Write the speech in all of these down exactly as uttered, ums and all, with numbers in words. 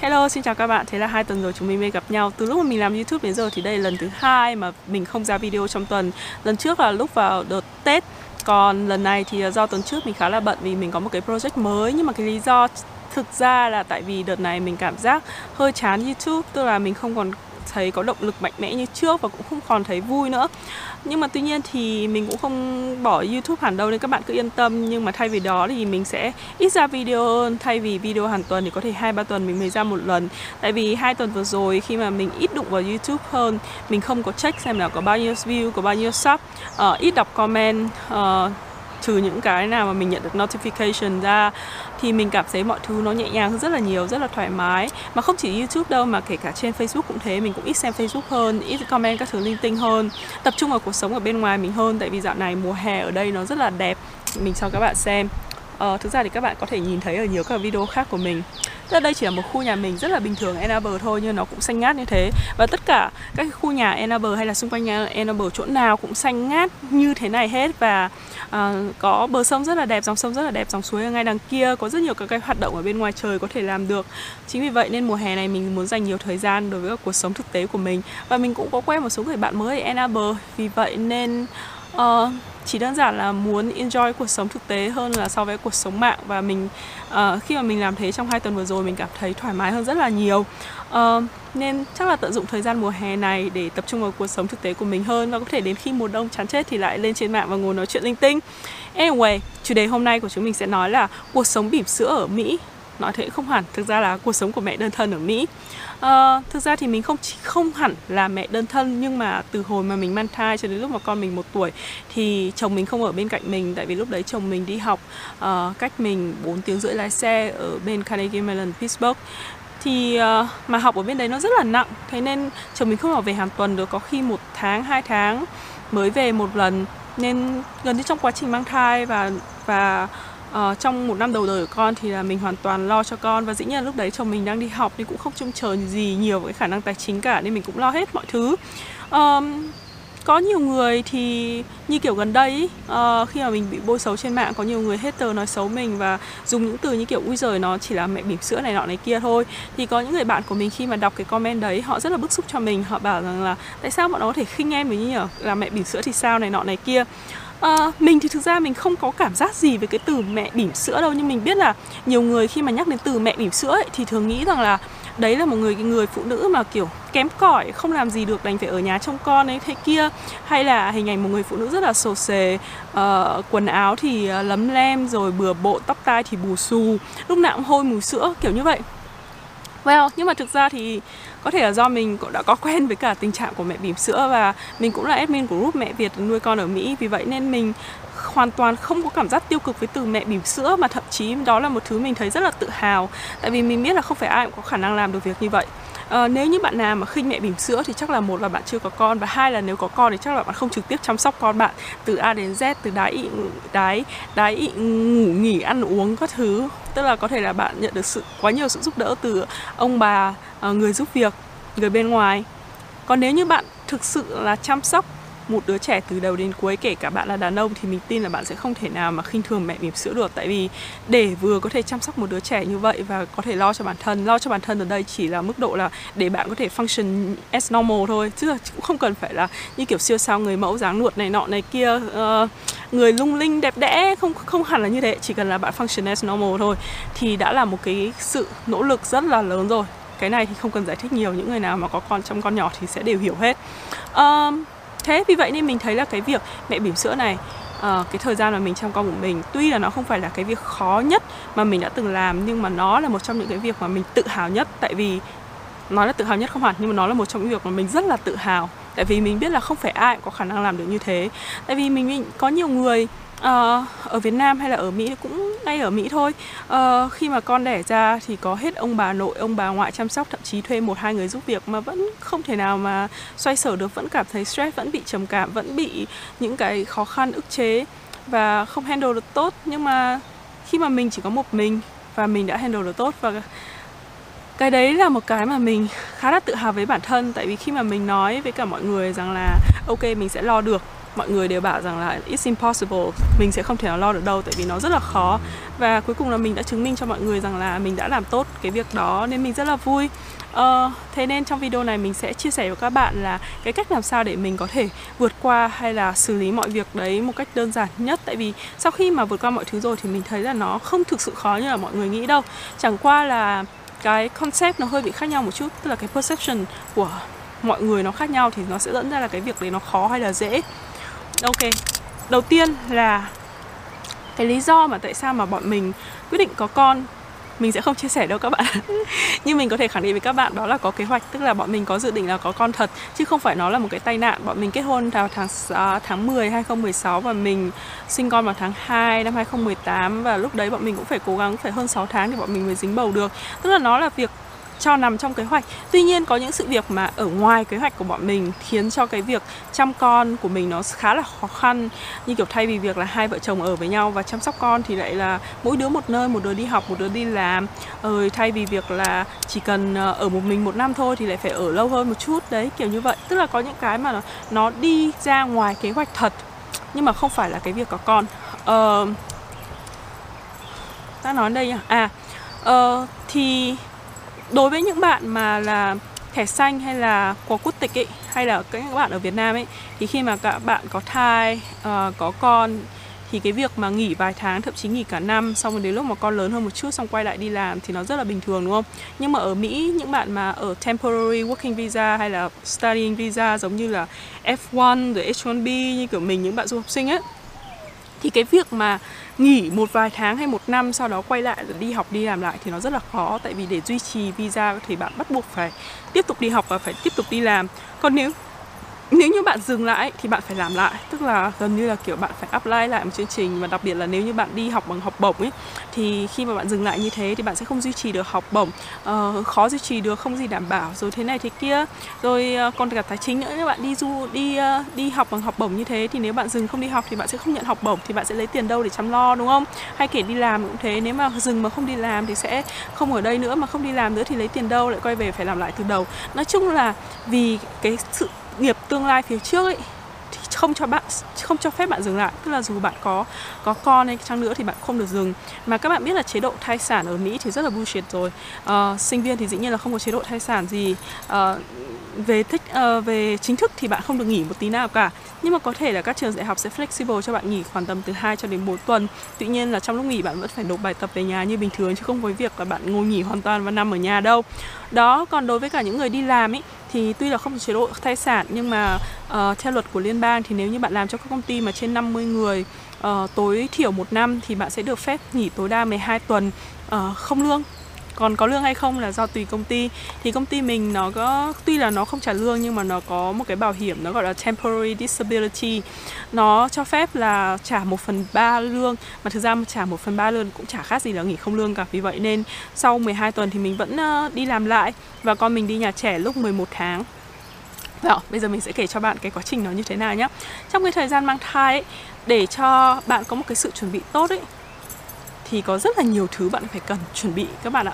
Hello, xin chào các bạn. Thế là hai tuần rồi chúng mình mới gặp nhau. Từ lúc mà mình làm YouTube đến giờ thì đây là lần thứ hai mà mình không ra video trong tuần. Lần trước là lúc vào đợt Tết, còn lần này thì do tuần trước mình khá là bận vì mình có một cái project mới. Nhưng mà cái lý do thực ra là tại vì đợt này mình cảm giác hơi chán YouTube, tức là mình không còn thấy có động lực mạnh mẽ như trước và cũng không còn thấy vui nữa. Nhưng mà tuy nhiên thì mình cũng không bỏ YouTube hẳn đâu, nên các bạn cứ yên tâm. Nhưng mà thay vì đó thì mình sẽ ít ra video hơn. Thay vì video hàng tuần thì có thể hai ba tuần mình mới ra một lần. Tại vì hai tuần vừa rồi khi mà mình ít đụng vào YouTube hơn, mình không có check xem là có bao nhiêu view, có bao nhiêu sub, uh, ít đọc comment, uh, trừ những cái nào mà mình nhận được notification ra, thì mình cảm thấy mọi thứ nó nhẹ nhàng rất là nhiều, rất là thoải mái. Mà không chỉ YouTube đâu, mà kể cả trên Facebook cũng thế. Mình cũng ít xem Facebook hơn, ít comment các thứ linh tinh hơn, tập trung vào cuộc sống ở bên ngoài mình hơn. Tại vì dạo này mùa hè ở đây nó rất là đẹp. Mình cho các bạn xem. Ờ, thực ra thì các bạn có thể nhìn thấy ở nhiều các video khác của mình. Tức đây chỉ là một khu nhà mình rất là bình thường, Ann Arbor thôi, nhưng nó cũng xanh ngát như thế. Và tất cả các khu nhà Ann Arbor hay là xung quanh nhà Ann Arbor chỗ nào cũng xanh ngát như thế này hết. Và uh, có bờ sông rất là đẹp, dòng sông rất là đẹp, dòng suối ở ngay đằng kia. Có rất nhiều các cái hoạt động ở bên ngoài trời có thể làm được. Chính vì vậy nên mùa hè này mình muốn dành nhiều thời gian đối với cuộc sống thực tế của mình. Và mình cũng có quen một số người bạn mới ở Ann Arbor. Vì vậy nên... Uh, chỉ đơn giản là muốn enjoy cuộc sống thực tế hơn là so với cuộc sống mạng. Và mình uh, khi mà mình làm thế trong hai tuần vừa rồi, mình cảm thấy thoải mái hơn rất là nhiều. uh, Nên chắc là tận dụng thời gian mùa hè này để tập trung vào cuộc sống thực tế của mình hơn. Và có thể đến khi mùa đông chán chết thì lại lên trên mạng và ngồi nói chuyện linh tinh. Anyway, chủ đề hôm nay của chúng mình sẽ nói là cuộc sống bỉm sữa ở Mỹ. Nói thế không hẳn, thực ra là cuộc sống của mẹ đơn thân ở Mỹ. À, thực ra thì mình không chỉ không hẳn là mẹ đơn thân, nhưng mà từ hồi mà mình mang thai cho đến lúc mà con mình một tuổi thì chồng mình không ở bên cạnh mình. Tại vì lúc đấy chồng mình đi học uh, cách mình bốn tiếng rưỡi lái xe ở bên Carnegie Mellon, Pittsburgh. Thì uh, mà học ở bên đấy nó rất là nặng, thế nên chồng mình không ở về hàng tuần được, có khi một tháng, hai tháng mới về một lần. Nên gần như trong quá trình mang thai và... và Uh, trong một năm đầu đời của con thì là mình hoàn toàn lo cho con. Và dĩ nhiên lúc đấy chồng mình đang đi học nên cũng không trông chờ gì nhiều cái khả năng tài chính cả, nên mình cũng lo hết mọi thứ. um, Có nhiều người thì như kiểu gần đây ý, uh, khi mà mình bị bôi xấu trên mạng, có nhiều người hater nói xấu mình và dùng những từ như kiểu ui giời, nó chỉ là mẹ bỉm sữa này nọ này kia thôi. Thì có những người bạn của mình khi mà đọc cái comment đấy, họ rất là bức xúc cho mình. Họ bảo rằng là tại sao bọn nó có thể khinh em mình như nhở, là mẹ bỉm sữa thì sao này nọ này kia. À, mình thì thực ra mình không có cảm giác gì về cái từ mẹ bỉm sữa đâu. Nhưng mình biết là nhiều người khi mà nhắc đến từ mẹ bỉm sữa ấy, thì thường nghĩ rằng là đấy là một người người phụ nữ mà kiểu kém cỏi, không làm gì được, đành phải ở nhà trông con ấy thế kia. Hay là hình ảnh một người phụ nữ rất là sồ sề, uh, quần áo thì lấm lem, rồi bừa bộn, tóc tai thì bù xù, lúc nào cũng hôi mùi sữa, kiểu như vậy. Well, nhưng mà thực ra thì có thể là do mình cũng đã có quen với cả tình trạng của mẹ bỉm sữa. Và mình cũng là admin của group mẹ Việt nuôi con ở Mỹ. Vì vậy nên mình hoàn toàn không có cảm giác tiêu cực với từ mẹ bỉm sữa. Mà thậm chí đó là một thứ mình thấy rất là tự hào. Tại vì mình biết là không phải ai cũng có khả năng làm được việc như vậy. À, nếu như bạn nào mà khinh mẹ bỉm sữa thì chắc là một là bạn chưa có con, và hai là nếu có con thì chắc là bạn không trực tiếp chăm sóc con bạn từ A đến Z, từ đái ị, đái, đái ị ngủ nghỉ, ăn uống các thứ. Tức là có thể là bạn nhận được sự quá nhiều sự giúp đỡ từ ông bà, người giúp việc, người bên ngoài. Còn nếu như bạn thực sự là chăm sóc một đứa trẻ từ đầu đến cuối, kể cả bạn là đàn ông, thì mình tin là bạn sẽ không thể nào mà khinh thường mẹ bỉm sữa được. Tại vì để vừa có thể chăm sóc một đứa trẻ như vậy và có thể lo cho bản thân, lo cho bản thân ở đây chỉ là mức độ là để bạn có thể function as normal thôi, chứ cũng không cần phải là như kiểu siêu sao người mẫu dáng nuột này nọ này kia, uh, người lung linh đẹp đẽ, không không hẳn là như thế. Chỉ cần là bạn function as normal thôi thì đã là một cái sự nỗ lực rất là lớn rồi. Cái này thì không cần giải thích nhiều, những người nào mà có con, chăm con nhỏ thì sẽ đều hiểu hết. um, Thế vì vậy nên mình thấy là cái việc mẹ bỉm sữa này, uh, cái thời gian mà mình chăm con của mình, tuy là nó không phải là cái việc khó nhất mà mình đã từng làm, nhưng mà nó là một trong những cái việc mà mình tự hào nhất. Tại vì nói là tự hào nhất không hẳn, nhưng mà nó là một trong những việc mà mình rất là tự hào. Tại vì mình biết là không phải ai cũng có khả năng làm được như thế. Tại vì mình, mình có nhiều người uh, ở Việt Nam hay là ở Mỹ, cũng ngay ở Mỹ thôi, uh, khi mà con đẻ ra thì có hết ông bà nội, ông bà ngoại chăm sóc, thậm chí thuê một hai người giúp việc mà vẫn không thể nào mà xoay sở được, vẫn cảm thấy stress, vẫn bị trầm cảm, vẫn bị những cái khó khăn ức chế và không handle được tốt. Nhưng mà khi mà mình chỉ có một mình và mình đã handle được tốt, và cái đấy là một cái mà mình khá là tự hào với bản thân. Tại vì khi mà mình nói với cả mọi người rằng là ok, mình sẽ lo được, mọi người đều bảo rằng là it's impossible, mình sẽ không thể nào lo được đâu tại vì nó rất là khó. Và cuối cùng là mình đã chứng minh cho mọi người rằng là mình đã làm tốt cái việc đó nên mình rất là vui. Uh, thế nên trong video này mình sẽ chia sẻ với các bạn là cái cách làm sao để mình có thể vượt qua hay là xử lý mọi việc đấy một cách đơn giản nhất. Tại vì sau khi mà vượt qua mọi thứ rồi thì mình thấy là nó không thực sự khó như là mọi người nghĩ đâu. Chẳng qua là cái concept nó hơi bị khác nhau một chút, tức là cái perception của mọi người nó khác nhau thì nó sẽ dẫn ra là cái việc đấy nó khó hay là dễ. Ok, đầu tiên là cái lý do mà tại sao mà bọn mình quyết định có con. Mình sẽ không chia sẻ đâu các bạn. Nhưng mình có thể khẳng định với các bạn đó là có kế hoạch. Tức là bọn mình có dự định là có con thật, chứ không phải nó là một cái tai nạn. Bọn mình kết hôn vào tháng, tháng mười, hai nghìn không trăm mười sáu. Và mình sinh con vào tháng hai năm hai nghìn không trăm mười tám. Và lúc đấy bọn mình cũng phải cố gắng, phải hơn sáu tháng thì bọn mình mới dính bầu được. Tức là nó là việc cho nằm trong kế hoạch. Tuy nhiên có những sự việc mà ở ngoài kế hoạch của bọn mình khiến cho cái việc chăm con của mình nó khá là khó khăn. Như kiểu thay vì việc là hai vợ chồng ở với nhau và chăm sóc con thì lại là mỗi đứa một nơi, một đứa đi học, một đứa đi làm. Ờ, thay vì việc là chỉ cần ở một mình một năm thôi thì lại phải ở lâu hơn một chút. Đấy, kiểu như vậy. Tức là có những cái mà nó, nó đi ra ngoài kế hoạch thật, nhưng mà không phải là cái việc có con. Ờ, ta nói đây nhỉ? À, ờ, thì... đối với những bạn mà là thẻ xanh hay là có quốc tịch ấy, hay là các bạn ở Việt Nam ấy, thì khi mà các bạn có thai, uh, có con thì cái việc mà nghỉ vài tháng, thậm chí nghỉ cả năm, xong rồi đến lúc mà con lớn hơn một chút xong quay lại đi làm thì nó rất là bình thường, đúng không? Nhưng mà ở Mỹ, những bạn mà ở Temporary Working Visa hay là Studying Visa giống như là F một rồi H một B như kiểu mình, những bạn du học sinh ấy, thì cái việc mà nghỉ một vài tháng hay một năm sau đó quay lại đi học đi làm lại thì nó rất là khó. Tại vì để duy trì visa thì bạn bắt buộc phải tiếp tục đi học và phải tiếp tục đi làm. Còn nếu nếu như bạn dừng lại thì bạn phải làm lại. Tức là gần như là kiểu bạn phải apply lại một chương trình. Và đặc biệt là nếu như bạn đi học bằng học bổng ấy, thì khi mà bạn dừng lại như thế thì bạn sẽ không duy trì được học bổng, ờ, khó duy trì được, không gì đảm bảo, rồi thế này thế kia. Rồi còn cả tài chính nữa, nếu bạn đi du đi đi học bằng học bổng như thế thì nếu bạn dừng không đi học thì bạn sẽ không nhận học bổng, thì bạn sẽ lấy tiền đâu để chăm lo, đúng không? Hay kể đi làm cũng thế, nếu mà dừng mà không đi làm thì sẽ không ở đây nữa, mà không đi làm nữa thì lấy tiền đâu, lại quay về phải làm lại từ đầu. Nói chung là vì cái sự nghiệp tương lai phía trước ấy thì không cho bạn không cho phép bạn dừng lại. Tức là dù bạn có có con hay chăng nữa thì bạn không được dừng. Mà các bạn biết là chế độ thai sản ở Mỹ thì rất là bullshit rồi. À, sinh viên thì dĩ nhiên là không có chế độ thai sản gì. À, về thích uh, về chính thức thì bạn không được nghỉ một tí nào cả. Nhưng mà có thể là các trường đại học sẽ flexible cho bạn nghỉ khoảng tầm từ hai cho đến bốn tuần. Tuy nhiên là trong lúc nghỉ bạn vẫn phải nộp bài tập về nhà như bình thường, chứ không có việc là bạn ngồi nghỉ hoàn toàn và nằm ở nhà đâu. Đó, còn đối với cả những người đi làm ấy thì tuy là không có chế độ thai sản, nhưng mà uh, theo luật của liên bang thì nếu như bạn làm cho các công ty mà trên năm mươi người uh, tối thiểu một năm thì bạn sẽ được phép nghỉ tối đa mười hai tuần uh, không lương. Còn có lương hay không là do tùy công ty. Thì công ty mình nó có, tuy là nó không trả lương nhưng mà nó có một cái bảo hiểm, nó gọi là Temporary Disability. Nó cho phép là trả một phần ba lương. Mà thực ra mà trả một phần ba lương cũng chả khác gì là nghỉ không lương cả. Vì vậy nên sau mười hai tuần thì mình vẫn đi làm lại. Và con mình đi nhà trẻ lúc mười một tháng. Rồi, bây giờ mình sẽ kể cho bạn cái quá trình nó như thế nào nhé. Trong cái thời gian mang thai ấy, để cho bạn có một cái sự chuẩn bị tốt ấy, thì có rất là nhiều thứ bạn phải cần chuẩn bị các bạn ạ.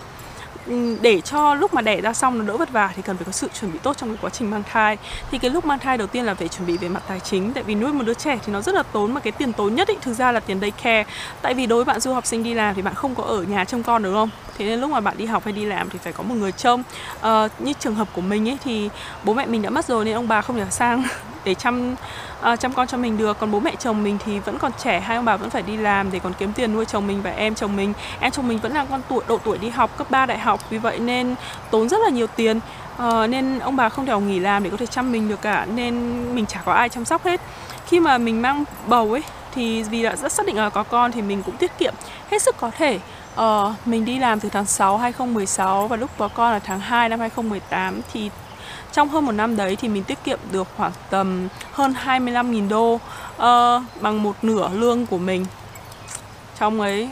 Để cho lúc mà đẻ ra xong nó đỡ vất vả thì cần phải có sự chuẩn bị tốt trong cái quá trình mang thai. Thì cái lúc mang thai đầu tiên là phải chuẩn bị về mặt tài chính. Tại vì nuôi một đứa trẻ thì nó rất là tốn, mà cái tiền tốn nhất ý, thực ra là tiền daycare. Tại vì đối với bạn du học sinh đi làm thì bạn không có ở nhà trông con được, không? Thế nên lúc mà bạn đi học hay đi làm thì phải có một người trông. à, Như trường hợp của mình ấy thì bố mẹ mình đã mất rồi nên ông bà không thể sang để chăm à, chăm con cho mình được. Còn bố mẹ chồng mình thì vẫn còn trẻ, hai ông bà vẫn phải đi làm để còn kiếm tiền nuôi chồng mình và em chồng mình. Em chồng mình vẫn là con tuổi độ tuổi đi học cấp ba đại học, vì vậy nên tốn rất là nhiều tiền. à, Nên ông bà không thể nghỉ làm để có thể chăm mình được cả, nên mình chả có ai chăm sóc hết. Khi mà mình mang bầu ấy thì vì đã rất xác định là có con thì mình cũng tiết kiệm hết sức có thể. Ờ, mình đi làm từ tháng sáu năm hai nghìn không trăm mười sáu và lúc có con là tháng hai năm hai nghìn không trăm mười tám. Thì trong hơn một năm đấy thì mình tiết kiệm được khoảng tầm hơn hai mươi lăm nghìn đô, uh, bằng một nửa lương của mình. Trong ấy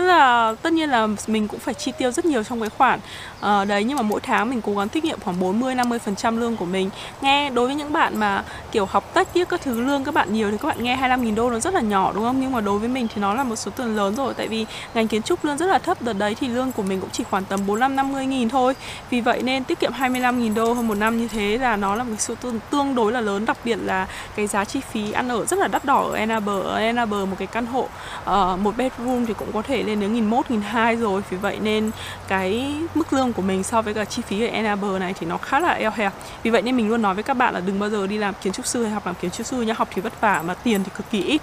Tức là tất nhiên là mình cũng phải chi tiêu rất nhiều trong cái khoản à, đấy, nhưng mà mỗi tháng mình cố gắng tiết kiệm khoảng bốn mươi đến năm mươi phần trăm lương của mình. Nghe đối với những bạn mà kiểu học tách tiếc các thứ lương các bạn nhiều thì các bạn nghe hai mươi lăm nghìn đô nó rất là nhỏ đúng không? Nhưng mà đối với mình thì nó là một số tiền lớn rồi, tại vì ngành kiến trúc lương rất là thấp. Đợt đấy thì lương của mình cũng chỉ khoảng tầm bốn mươi lăm đến năm mươi nghìn thôi. Vì vậy nên tiết kiệm hai mươi lăm nghìn đô hơn một năm như thế là nó là một số tương đối là lớn, đặc biệt là cái giá chi phí ăn ở rất là đắt đỏ ở Ann Arbor. Ở Ann Arbor một cái căn hộ uh, một bedroom thì cũng có thể lên đến một nghìn một trăm, một nghìn hai trăm rồi. Vì vậy nên cái mức lương của mình so với cả chi phí ở Ann Arbor này thì nó khá là eo hẹp. Vì vậy nên mình luôn nói với các bạn là đừng bao giờ đi làm kiến trúc sư hay học làm kiến trúc sư nhá, học thì vất vả mà tiền thì cực kỳ ít.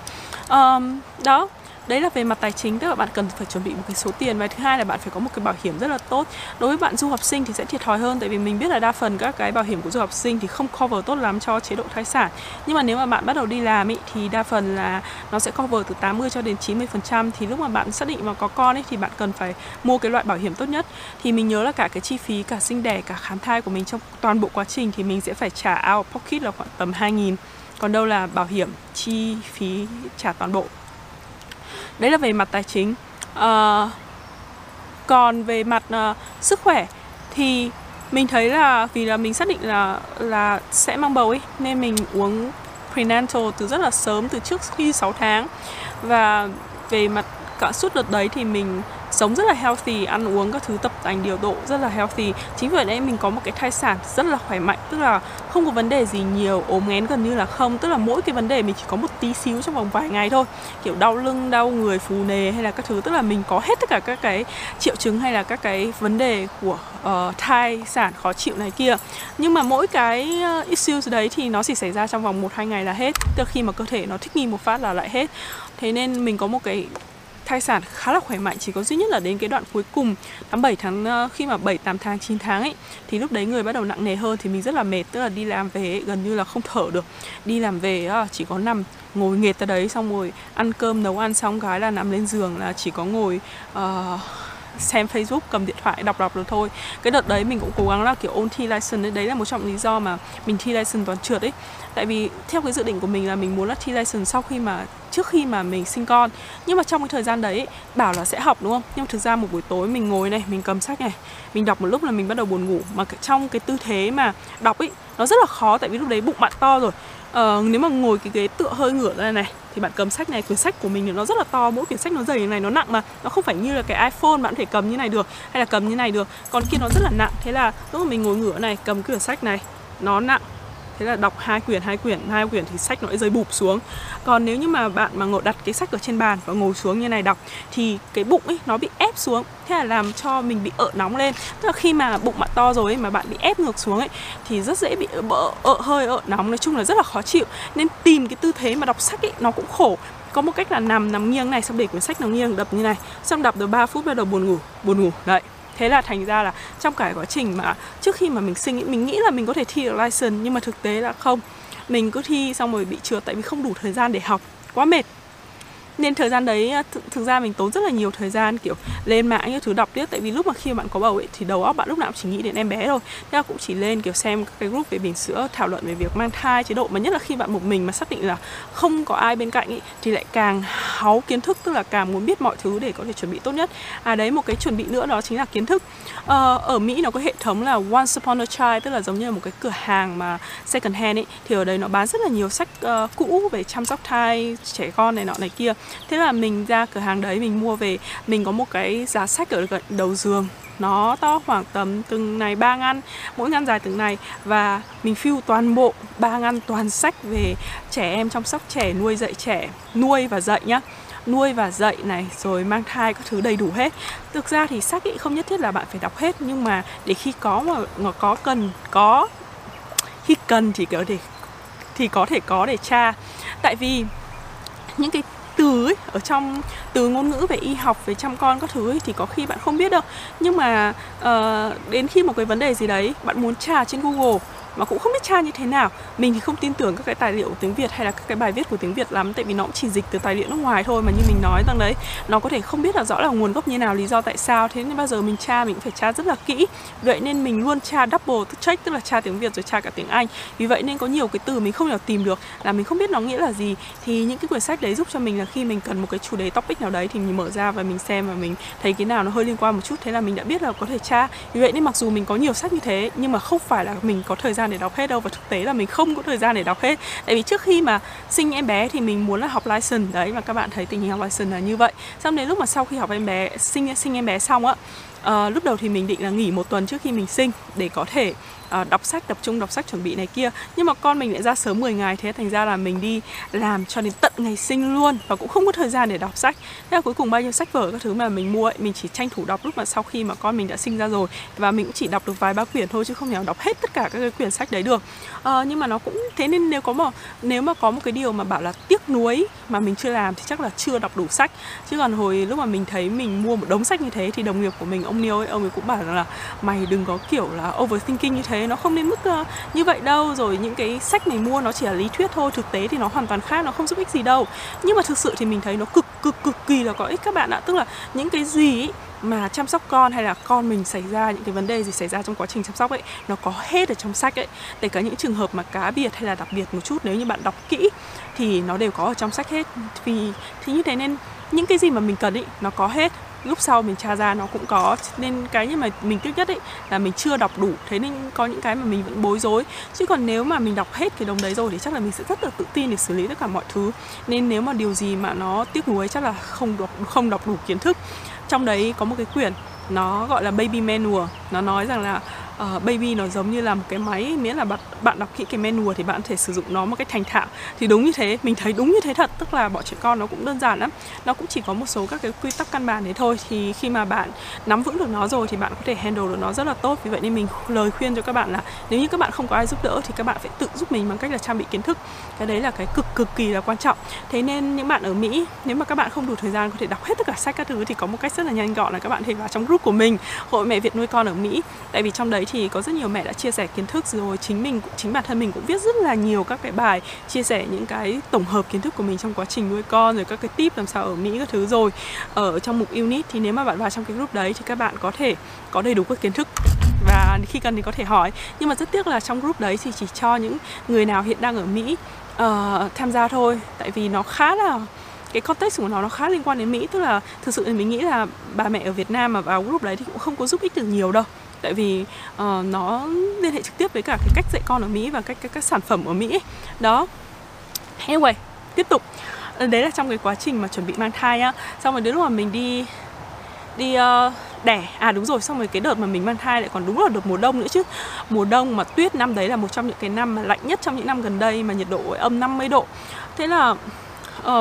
Um, đó. Đấy là về mặt tài chính, tức là bạn cần phải chuẩn bị một cái số tiền. Và thứ hai là bạn phải có một cái bảo hiểm rất là tốt. Đối với bạn du học sinh thì sẽ thiệt thòi hơn, tại vì mình biết là đa phần các cái bảo hiểm của du học sinh thì không cover tốt lắm cho chế độ thai sản. Nhưng mà nếu mà bạn bắt đầu đi làm ý, thì đa phần là nó sẽ cover từ tám mươi cho đến chín mươi phần trăm. Thì lúc mà bạn xác định mà có con ấy, thì bạn cần phải mua cái loại bảo hiểm tốt nhất. Thì mình nhớ là cả cái chi phí, cả sinh đẻ, cả khám thai của mình trong toàn bộ quá trình thì mình sẽ phải trả out pocket là khoảng tầm hai nghìn. Còn đâu là bảo hiểm, chi phí trả toàn bộ. Đấy là về mặt tài chính. À, còn về mặt uh, sức khỏe thì mình thấy là vì là mình xác định là là sẽ mang bầu ấy, nên mình uống prenatal từ rất là sớm, từ trước khi sáu tháng. Và về mặt cả suốt đợt đấy thì mình sống rất là healthy, ăn uống các thứ tập tành điều độ rất là healthy. Chính vì vậy mình có một cái thai sản rất là khỏe mạnh, tức là không có vấn đề gì nhiều, ốm nghén gần như là không. Tức là mỗi cái vấn đề mình chỉ có một tí xíu trong vòng vài ngày thôi, kiểu đau lưng, đau người, phù nề hay là các thứ. Tức là mình có hết tất cả các cái triệu chứng hay là các cái vấn đề của uh, thai sản khó chịu này kia. Nhưng mà mỗi cái issues đấy thì nó chỉ xảy ra trong vòng một đến hai ngày là hết. Từ khi mà cơ thể nó thích nghi một phát là lại hết. Thế nên mình có một cái thai sản khá là khỏe mạnh, chỉ có duy nhất là đến cái đoạn cuối cùng tháng bảy tháng khi mà bảy, tám tháng, chín tháng ấy thì lúc đấy người bắt đầu nặng nề hơn thì mình rất là mệt, tức là đi làm về ấy, gần như là không thở được. Đi làm về chỉ có nằm ngồi nghệt ra đấy, xong rồi ăn cơm nấu ăn xong cái là nằm lên giường là chỉ có ngồi uh, xem Facebook, cầm điện thoại đọc đọc được thôi. Cái đợt đấy mình cũng cố gắng là kiểu ôn thi license đấy, đấy là một trong lý do mà mình thi license toàn trượt ấy. Tại vì theo cái dự định của mình là mình muốn là thi license sau khi mà trước khi mà mình sinh con. Nhưng mà trong cái thời gian đấy bảo là sẽ học đúng không? Nhưng thực ra một buổi tối mình ngồi này, mình cầm sách này, mình đọc một lúc là mình bắt đầu buồn ngủ. Mà trong cái tư thế mà đọc ấy nó rất là khó, tại vì lúc đấy bụng bạn to rồi. Ờ, nếu mà ngồi cái ghế tựa hơi ngửa ra này thì bạn cầm sách này, quyển sách của mình nó rất là to, mỗi quyển sách nó dày như này, nó nặng mà nó không phải như là cái iPhone bạn có thể cầm như này được hay là cầm như này được, còn kia nó rất là nặng. Thế là lúc mà mình ngồi ngửa này, cầm quyển sách này nó nặng, thế là đọc hai quyển hai quyển hai quyển thì sách nó rơi bụp xuống. Còn nếu như mà bạn mà ngồi đặt cái sách ở trên bàn và ngồi xuống như này đọc thì cái bụng ấy nó bị ép xuống, thế là làm cho mình bị ợ nóng lên. Tức là khi mà bụng bạn to rồi ấy, mà bạn bị ép ngược xuống ấy thì rất dễ bị ợ, ợ hơi ợ nóng, nói chung là rất là khó chịu. Nên tìm cái tư thế mà đọc sách ấy nó cũng khổ. Có một cách là nằm nằm nghiêng này, xong để quyển sách nó nghiêng đập như này, xong đọc được ba phút bắt đầu buồn ngủ buồn ngủ đấy. Thế là thành ra là trong cả quá trình mà trước khi mà mình sinh ý, mình nghĩ là mình có thể thi được license nhưng mà thực tế là không. Mình cứ thi xong rồi bị trượt tại vì không đủ thời gian để học, quá mệt. Nên thời gian đấy th thực ra mình tốn rất là nhiều thời gian kiểu lên mạng như thứ đọc tiếp. Tại vì lúc mà khi bạn có bầu ấy thì đầu óc bạn lúc nào cũng chỉ nghĩ đến em bé thôi. Thế là cũng chỉ lên kiểu xem các cái group về bình sữa, thảo luận về việc mang thai, chế độ. Mà nhất là khi bạn một mình mà xác định là không có ai bên cạnh ấy, thì lại càng háu kiến thức, tức là càng muốn biết mọi thứ để có thể chuẩn bị tốt nhất. À đấy, một cái chuẩn bị nữa đó chính là kiến thức. ờ, Ở Mỹ nó có hệ thống là Once Upon a Child, tức là giống như là một cái cửa hàng mà second hand ấy. Thì ở đây nó bán rất là nhiều sách uh, cũ về chăm sóc thai, trẻ con này nọ này kia. Thế là mình ra cửa hàng đấy mình mua về. Mình có một cái giá sách ở gần đầu giường, nó to khoảng tầm từng này ba ngăn, mỗi ngăn dài từng này. Và mình fill toàn bộ ba ngăn toàn sách về trẻ em, chăm sóc trẻ, nuôi dạy trẻ, nuôi và dạy nhá, nuôi và dạy này, rồi mang thai các thứ đầy đủ hết. Thực ra thì sách ý không nhất thiết là bạn phải đọc hết, nhưng mà để khi có mà nó có cần có khi cần thì có thể thì có thể có để tra. Tại vì những cái từ ấy, ở trong từ ngôn ngữ về y học, về chăm con các thứ ấy, thì có khi bạn không biết đâu. Nhưng mà uh, đến khi một cái vấn đề gì đấy bạn muốn tra trên Google mà cũng không biết tra như thế nào. Mình thì không tin tưởng các cái tài liệu của tiếng Việt hay là các cái bài viết của tiếng Việt lắm, tại vì nó cũng chỉ dịch từ tài liệu nước ngoài thôi, mà như mình nói rằng đấy, nó có thể không biết là rõ là nguồn gốc như nào, lý do tại sao. Thế nên bao giờ mình tra mình cũng phải tra rất là kỹ. Vậy nên mình luôn tra double check, tức là tra tiếng Việt rồi tra cả tiếng Anh. Vì vậy nên có nhiều cái từ mình không thể tìm được, là mình không biết nó nghĩa là gì. Thì những cái quyển sách đấy giúp cho mình là khi mình cần một cái chủ đề topic nào đấy thì mình mở ra và mình xem, và mình thấy cái nào nó hơi liên quan một chút, thế là mình đã biết là có thể tra. Vì vậy nên mặc dù mình có nhiều sách như thế nhưng mà không phải là mình có thời gian để đọc hết đâu, và thực tế là mình không có thời gian để đọc hết. Tại vì trước khi mà sinh em bé thì mình muốn là học license đấy, và các bạn thấy tình hình học license là như vậy. Xong đến lúc mà sau khi học em bé, sinh sinh em bé xong á, uh, lúc đầu thì mình định là nghỉ một tuần trước khi mình sinh để có thể À, đọc sách, tập trung đọc sách chuẩn bị này kia. Nhưng mà con mình lại ra sớm mười ngày, thế thành ra là mình đi làm cho đến tận ngày sinh luôn, và cũng không có thời gian để đọc sách. Thế là cuối cùng bao nhiêu sách vở các thứ mà mình mua ấy, mình chỉ tranh thủ đọc lúc mà sau khi mà con mình đã sinh ra rồi. Và mình cũng chỉ đọc được vài ba quyển thôi, chứ không thể đọc hết tất cả các cái quyển sách đấy được. à, Nhưng mà nó cũng thế, nên nếu có một, nếu mà có một cái điều mà bảo là tiếc nuối mà mình chưa làm thì chắc là chưa đọc đủ sách. Chứ còn hồi lúc mà mình thấy mình mua một đống sách như thế thì đồng nghiệp của mình, ông Niêu ấy, ông ấy cũng bảo rằng là mày đừng có kiểu là overthinking như thế, nó không đến mức uh, như vậy đâu. Rồi những cái sách mình mua nó chỉ là lý thuyết thôi, thực tế thì nó hoàn toàn khác, nó không giúp ích gì đâu. Nhưng mà thực sự thì mình thấy nó cực cực cực kỳ là có ích các bạn ạ. Tức là những cái gì ý, mà chăm sóc con hay là con mình xảy ra, những cái vấn đề gì xảy ra trong quá trình chăm sóc ấy, nó có hết ở trong sách ấy. Kể cả những trường hợp mà cá biệt hay là đặc biệt một chút, nếu như bạn đọc kỹ thì nó đều có ở trong sách hết. Vì thì như thế nên những cái gì mà mình cần ý, nó có hết. Lúc sau mình tra ra nó cũng có. Nên cái mà mình tiếc nhất ấy là mình chưa đọc đủ. Thế nên có những cái mà mình vẫn bối rối. Chứ còn nếu mà mình đọc hết cái đống đấy rồi thì chắc là mình sẽ rất là tự tin để xử lý tất cả mọi thứ. Nên nếu mà điều gì mà nó tiếc nuối chắc là không đọc, không đọc đủ kiến thức. Trong đấy có một cái quyển nó gọi là Baby Manual. Nó nói rằng là Uh, baby nó giống như là một cái máy, miễn là bạn, bạn đọc kỹ cái manual thì bạn có thể sử dụng nó một cách thành thạo. Thì đúng như thế, mình thấy đúng như thế thật. Tức là bọn trẻ con nó cũng đơn giản lắm, nó cũng chỉ có một số các cái quy tắc căn bản đấy thôi. Thì khi mà bạn nắm vững được nó rồi thì bạn có thể handle được nó rất là tốt. Vì vậy nên mình lời khuyên cho các bạn là nếu như các bạn không có ai giúp đỡ thì các bạn phải tự giúp mình bằng cách là trang bị kiến thức. Cái đấy là cái cực cực kỳ là quan trọng. Thế nên những bạn ở Mỹ, nếu mà các bạn không đủ thời gian có thể đọc hết tất cả sách các thứ thì có một cách rất là nhanh gọn là các bạn thể vào trong group của mình, Hội Mẹ Việt Nuôi Con ở Mỹ. Tại vì trong đấy thì có rất nhiều mẹ đã chia sẻ kiến thức rồi. Chính mình, chính bản thân mình cũng viết rất là nhiều các cái bài chia sẻ những cái tổng hợp kiến thức của mình trong quá trình nuôi con, rồi các cái tip làm sao ở Mỹ các thứ rồi. Ở trong mục unit thì nếu mà bạn vào trong cái group đấy thì các bạn có thể có đầy đủ các kiến thức và khi cần thì có thể hỏi. Nhưng mà rất tiếc là trong group đấy thì chỉ cho những người nào hiện đang ở Mỹ uh, tham gia thôi. Tại vì nó khá là, cái context của nó nó khá liên quan đến Mỹ. Tức là thực sự thì mình nghĩ là bà mẹ ở Việt Nam mà vào group đấy thì cũng không có giúp ích được nhiều đâu. Tại vì uh, nó liên hệ trực tiếp với cả cái cách dạy con ở Mỹ và cách, các, các sản phẩm ở Mỹ ấy. Đó. Anyway, tiếp tục. Đấy là trong cái quá trình mà chuẩn bị mang thai á. Xong rồi đến lúc mà mình đi đi uh, đẻ. À đúng rồi, xong rồi cái đợt mà mình mang thai lại còn đúng là đợt mùa đông nữa chứ. Mùa đông mà tuyết, năm đấy là một trong những cái năm mà lạnh nhất trong những năm gần đây, mà nhiệt độ âm năm mươi độ. Thế là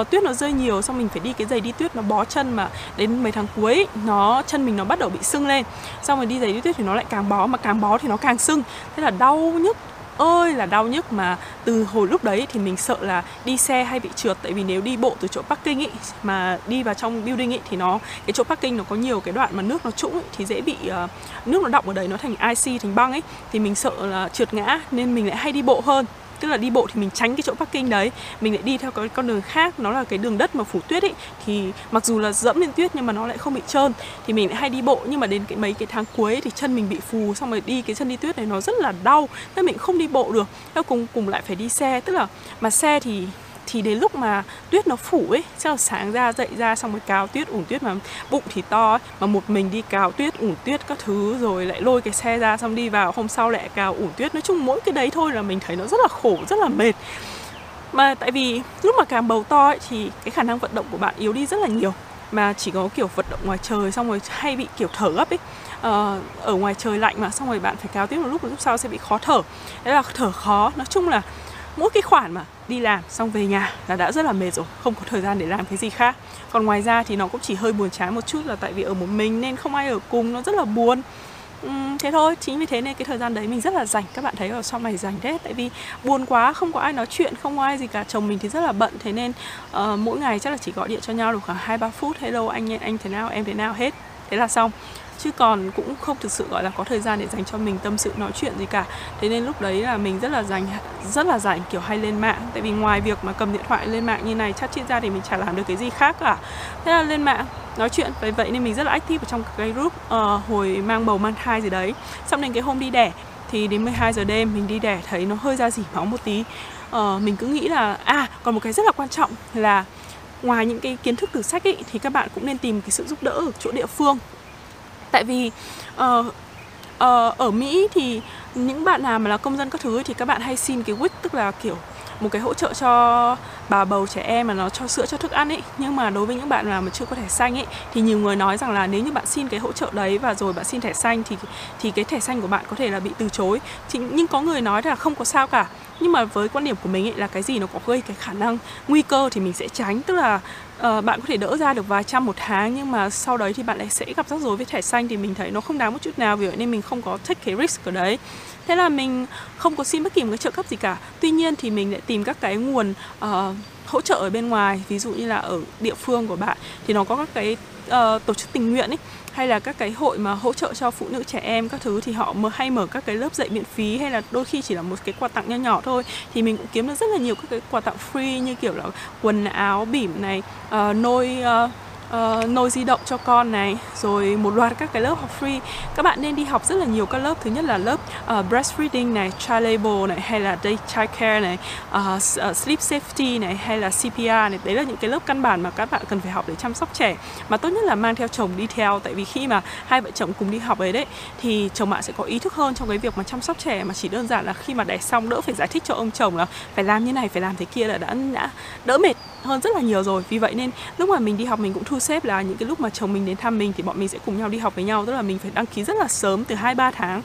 Uh, tuyết nó rơi nhiều, xong mình phải đi cái giày đi tuyết nó bó chân, mà đến mấy tháng cuối nó chân mình nó bắt đầu bị sưng lên. Xong rồi đi giày đi tuyết thì nó lại càng bó, mà càng bó thì nó càng sưng. Thế là đau nhức ơi là đau nhức. Mà từ hồi lúc đấy thì mình sợ là đi xe hay bị trượt. Tại vì nếu đi bộ từ chỗ parking ý, mà đi vào trong building ý, thì nó, cái chỗ parking nó có nhiều cái đoạn mà nước nó trũng ý, thì dễ bị uh, nước nó đọng ở đấy, nó thành icy, thành băng ấy. Thì mình sợ là trượt ngã nên mình lại hay đi bộ hơn. Tức là đi bộ thì mình tránh cái chỗ parking đấy, mình lại đi theo cái con đường khác, nó là cái đường đất mà phủ tuyết ấy. Thì mặc dù là dẫm lên tuyết nhưng mà nó lại không bị trơn, thì mình lại hay đi bộ. Nhưng mà đến cái mấy cái tháng cuối ấy, thì chân mình bị phù, xong rồi đi cái chân đi tuyết này nó rất là đau, nên mình không đi bộ được. Thế cùng cùng lại phải đi xe. Tức là mà xe thì thì đến lúc mà tuyết nó phủ ấy, chắc là sáng ra dậy ra xong rồi cào tuyết ủng tuyết, mà bụng thì to ấy, mà một mình đi cào tuyết ủng tuyết các thứ, rồi lại lôi cái xe ra xong đi vào, hôm sau lại cào ủng tuyết. Nói chung mỗi cái đấy thôi là mình thấy nó rất là khổ, rất là mệt. Mà tại vì lúc mà càng bầu to ấy, thì cái khả năng vận động của bạn yếu đi rất là nhiều, mà chỉ có kiểu vận động ngoài trời, xong rồi hay bị kiểu thở gấp ấy. Ờ, ở ngoài trời lạnh mà, xong rồi bạn phải cào tuyết một lúc, một lúc sau sẽ bị khó thở. Đấy là thở khó. Nói chung là mỗi cái khoản mà đi làm xong về nhà là đã rất là mệt rồi, không có thời gian để làm cái gì khác. Còn ngoài ra thì nó cũng chỉ hơi buồn chán một chút là tại vì ở một mình nên không ai ở cùng, nó rất là buồn. Uhm, thế thôi, chính vì thế nên cái thời gian đấy mình rất là rảnh. Các bạn thấy ở sau này rảnh thế, tại vì buồn quá, không có ai nói chuyện, không có ai gì cả. Chồng mình thì rất là bận, thế nên uh, mỗi ngày chắc là chỉ gọi điện cho nhau được khoảng hai ba phút. Hello anh, anh thế nào, em thế nào hết. Thế là xong. chứ còn cũng không thực sự gọi là có thời gian để dành cho mình tâm sự nói chuyện gì cả. Thế nên lúc đấy là mình rất là dành rất là rảnh, kiểu hay lên mạng, tại vì ngoài việc mà cầm điện thoại lên mạng như này chat chít ra thì mình chả làm được cái gì khác cả. Thế là lên mạng nói chuyện, vậy vậy nên mình rất là active ở trong cái group uh, hồi mang bầu mang thai gì đấy. Xong đến cái hôm đi đẻ thì đến mười hai giờ đêm mình đi đẻ thấy nó hơi ra rỉ máu một tí. Uh, mình cứ nghĩ là à, còn một cái rất là quan trọng là ngoài những cái kiến thức từ sách ấy, thì các bạn cũng nên tìm cái sự giúp đỡ ở chỗ địa phương. Tại vì uh, uh, ở Mỹ thì những bạn nào mà là công dân các thứ thì các bạn hay xin cái vê i xê, tức là kiểu một cái hỗ trợ cho bà bầu trẻ em mà nó cho sữa cho thức ăn ấy. Nhưng mà đối với những bạn nào mà chưa có thẻ xanh ấy thì nhiều người nói rằng là nếu như bạn xin cái hỗ trợ đấy và rồi bạn xin thẻ xanh thì thì cái thẻ xanh của bạn có thể là bị từ chối. Nhưng có người nói là không có sao cả. Nhưng mà với quan điểm của mình ấy là cái gì nó có gây cái khả năng nguy cơ thì mình sẽ tránh. Tức là uh, bạn có thể đỡ ra được vài trăm một tháng, nhưng mà sau đấy thì bạn lại sẽ gặp rắc rối với thẻ xanh, thì mình thấy nó không đáng một chút nào. Vì vậy nên mình không có take cái risk ở đấy. Thế là mình không có xin bất kỳ một cái trợ cấp gì cả. Tuy nhiên thì mình lại tìm các cái nguồn uh, hỗ trợ ở bên ngoài. Ví dụ như là ở địa phương của bạn thì nó có các cái uh, tổ chức tình nguyện ấy, hay là các cái hội mà hỗ trợ cho phụ nữ trẻ em các thứ, thì họ mở, hay mở các cái lớp dạy miễn phí, hay là đôi khi chỉ là một cái quà tặng nho nhỏ thôi. Thì mình cũng kiếm được rất là nhiều các cái quà tặng free như kiểu là quần áo, bỉm này, uh, nôi... Uh, Uh, nồi di động cho con này, rồi một loạt các cái lớp học free. Các bạn nên đi học rất là nhiều các lớp. Thứ nhất là lớp uh, breastfeeding này, child labor này, hay là day childcare này, uh, sleep safety này, hay là xê pê rờ này. Đấy là những cái lớp căn bản mà các bạn cần phải học để chăm sóc trẻ, mà tốt nhất là mang theo chồng đi theo. Tại vì khi mà hai vợ chồng cùng đi học ấy đấy thì chồng bạn sẽ có ý thức hơn trong cái việc mà chăm sóc trẻ, mà chỉ đơn giản là khi mà đẻ xong đỡ phải giải thích cho ông chồng là phải làm như này, phải làm thế kia là đã, đã đỡ mệt hơn rất là nhiều rồi. Vì vậy nên lúc mà mình đi học mình cũng thu xếp là những cái lúc mà chồng mình đến thăm mình thì bọn mình sẽ cùng nhau đi học với nhau. Tức là mình phải đăng ký rất là sớm, từ hai ba tháng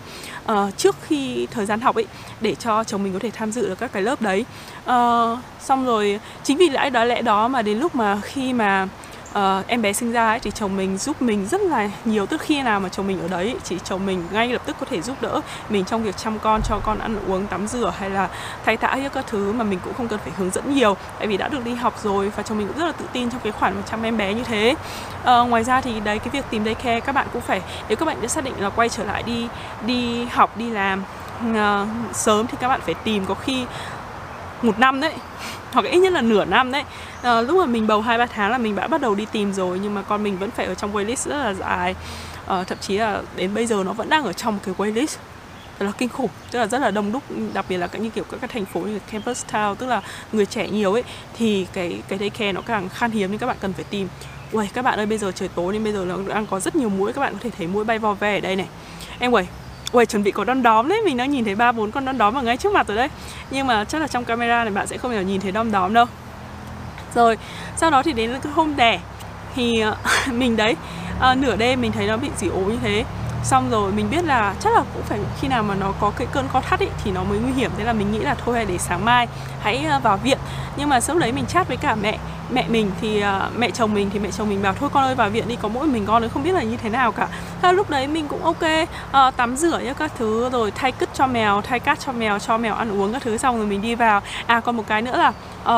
uh, trước khi thời gian học ấy, để cho chồng mình có thể tham dự được các cái lớp đấy. Uh, xong rồi chính vì lẽ đó lẽ đó mà đến lúc mà khi mà Uh, em bé sinh ra ấy, thì chồng mình giúp mình rất là nhiều. Tức khi nào mà chồng mình ở đấy thì chồng mình ngay lập tức có thể giúp đỡ mình trong việc chăm con, cho con ăn uống, tắm rửa hay là thay tã các thứ, mà mình cũng không cần phải hướng dẫn nhiều, tại vì đã được đi học rồi. Và chồng mình cũng rất là tự tin trong cái khoản mà chăm em bé như thế. uh, Ngoài ra thì đấy, cái việc tìm daycare các bạn cũng phải, nếu các bạn đã xác định là quay trở lại đi đi học, đi làm uh, sớm thì các bạn phải tìm có khi một năm đấy, hoặc ít nhất là nửa năm đấy. À, lúc mà mình bầu hai ba tháng là mình đã bắt đầu đi tìm rồi, nhưng mà con mình vẫn phải ở trong waitlist rất là dài. À, thậm chí là đến bây giờ nó vẫn đang ở trong cái waitlist rất là kinh khủng, tức là rất là đông đúc, đặc biệt là như kiểu các cái thành phố như campus town, tức là người trẻ nhiều ấy, thì cái cái daycare nó càng khan hiếm nên các bạn cần phải tìm. Uầy, các bạn ơi, bây giờ trời tối nên bây giờ nó đang có rất nhiều muỗi, các bạn có thể thấy muỗi bay vo ve ở đây này. Em anyway, Uầy, chuẩn bị có đom đóm đấy, mình đã nhìn thấy ba bốn con đom đóm ở ngay trước mặt rồi đấy. Nhưng mà chắc là trong camera này bạn sẽ không thể nhìn thấy đom đóm đâu. Rồi, sau đó thì đến cái hôm đẻ thì mình đấy, à, nửa đêm mình thấy nó bị dị ố như thế. Xong rồi mình biết là chắc là cũng phải khi nào mà nó có cái cơn co thắt ý, thì nó mới nguy hiểm. Thế là mình nghĩ là thôi hay để sáng mai hãy vào viện. Nhưng mà sau đấy mình chat với cả mẹ mẹ mình thì uh, mẹ chồng mình thì mẹ chồng mình bảo thôi con ơi vào viện đi, có mỗi mình con nữa không biết là như thế nào cả. Thế lúc đấy mình cũng ok, uh, tắm rửa các thứ, rồi thay cứt cho mèo, thay cát cho mèo, cho mèo ăn uống các thứ, xong rồi mình đi vào. À, còn một cái nữa là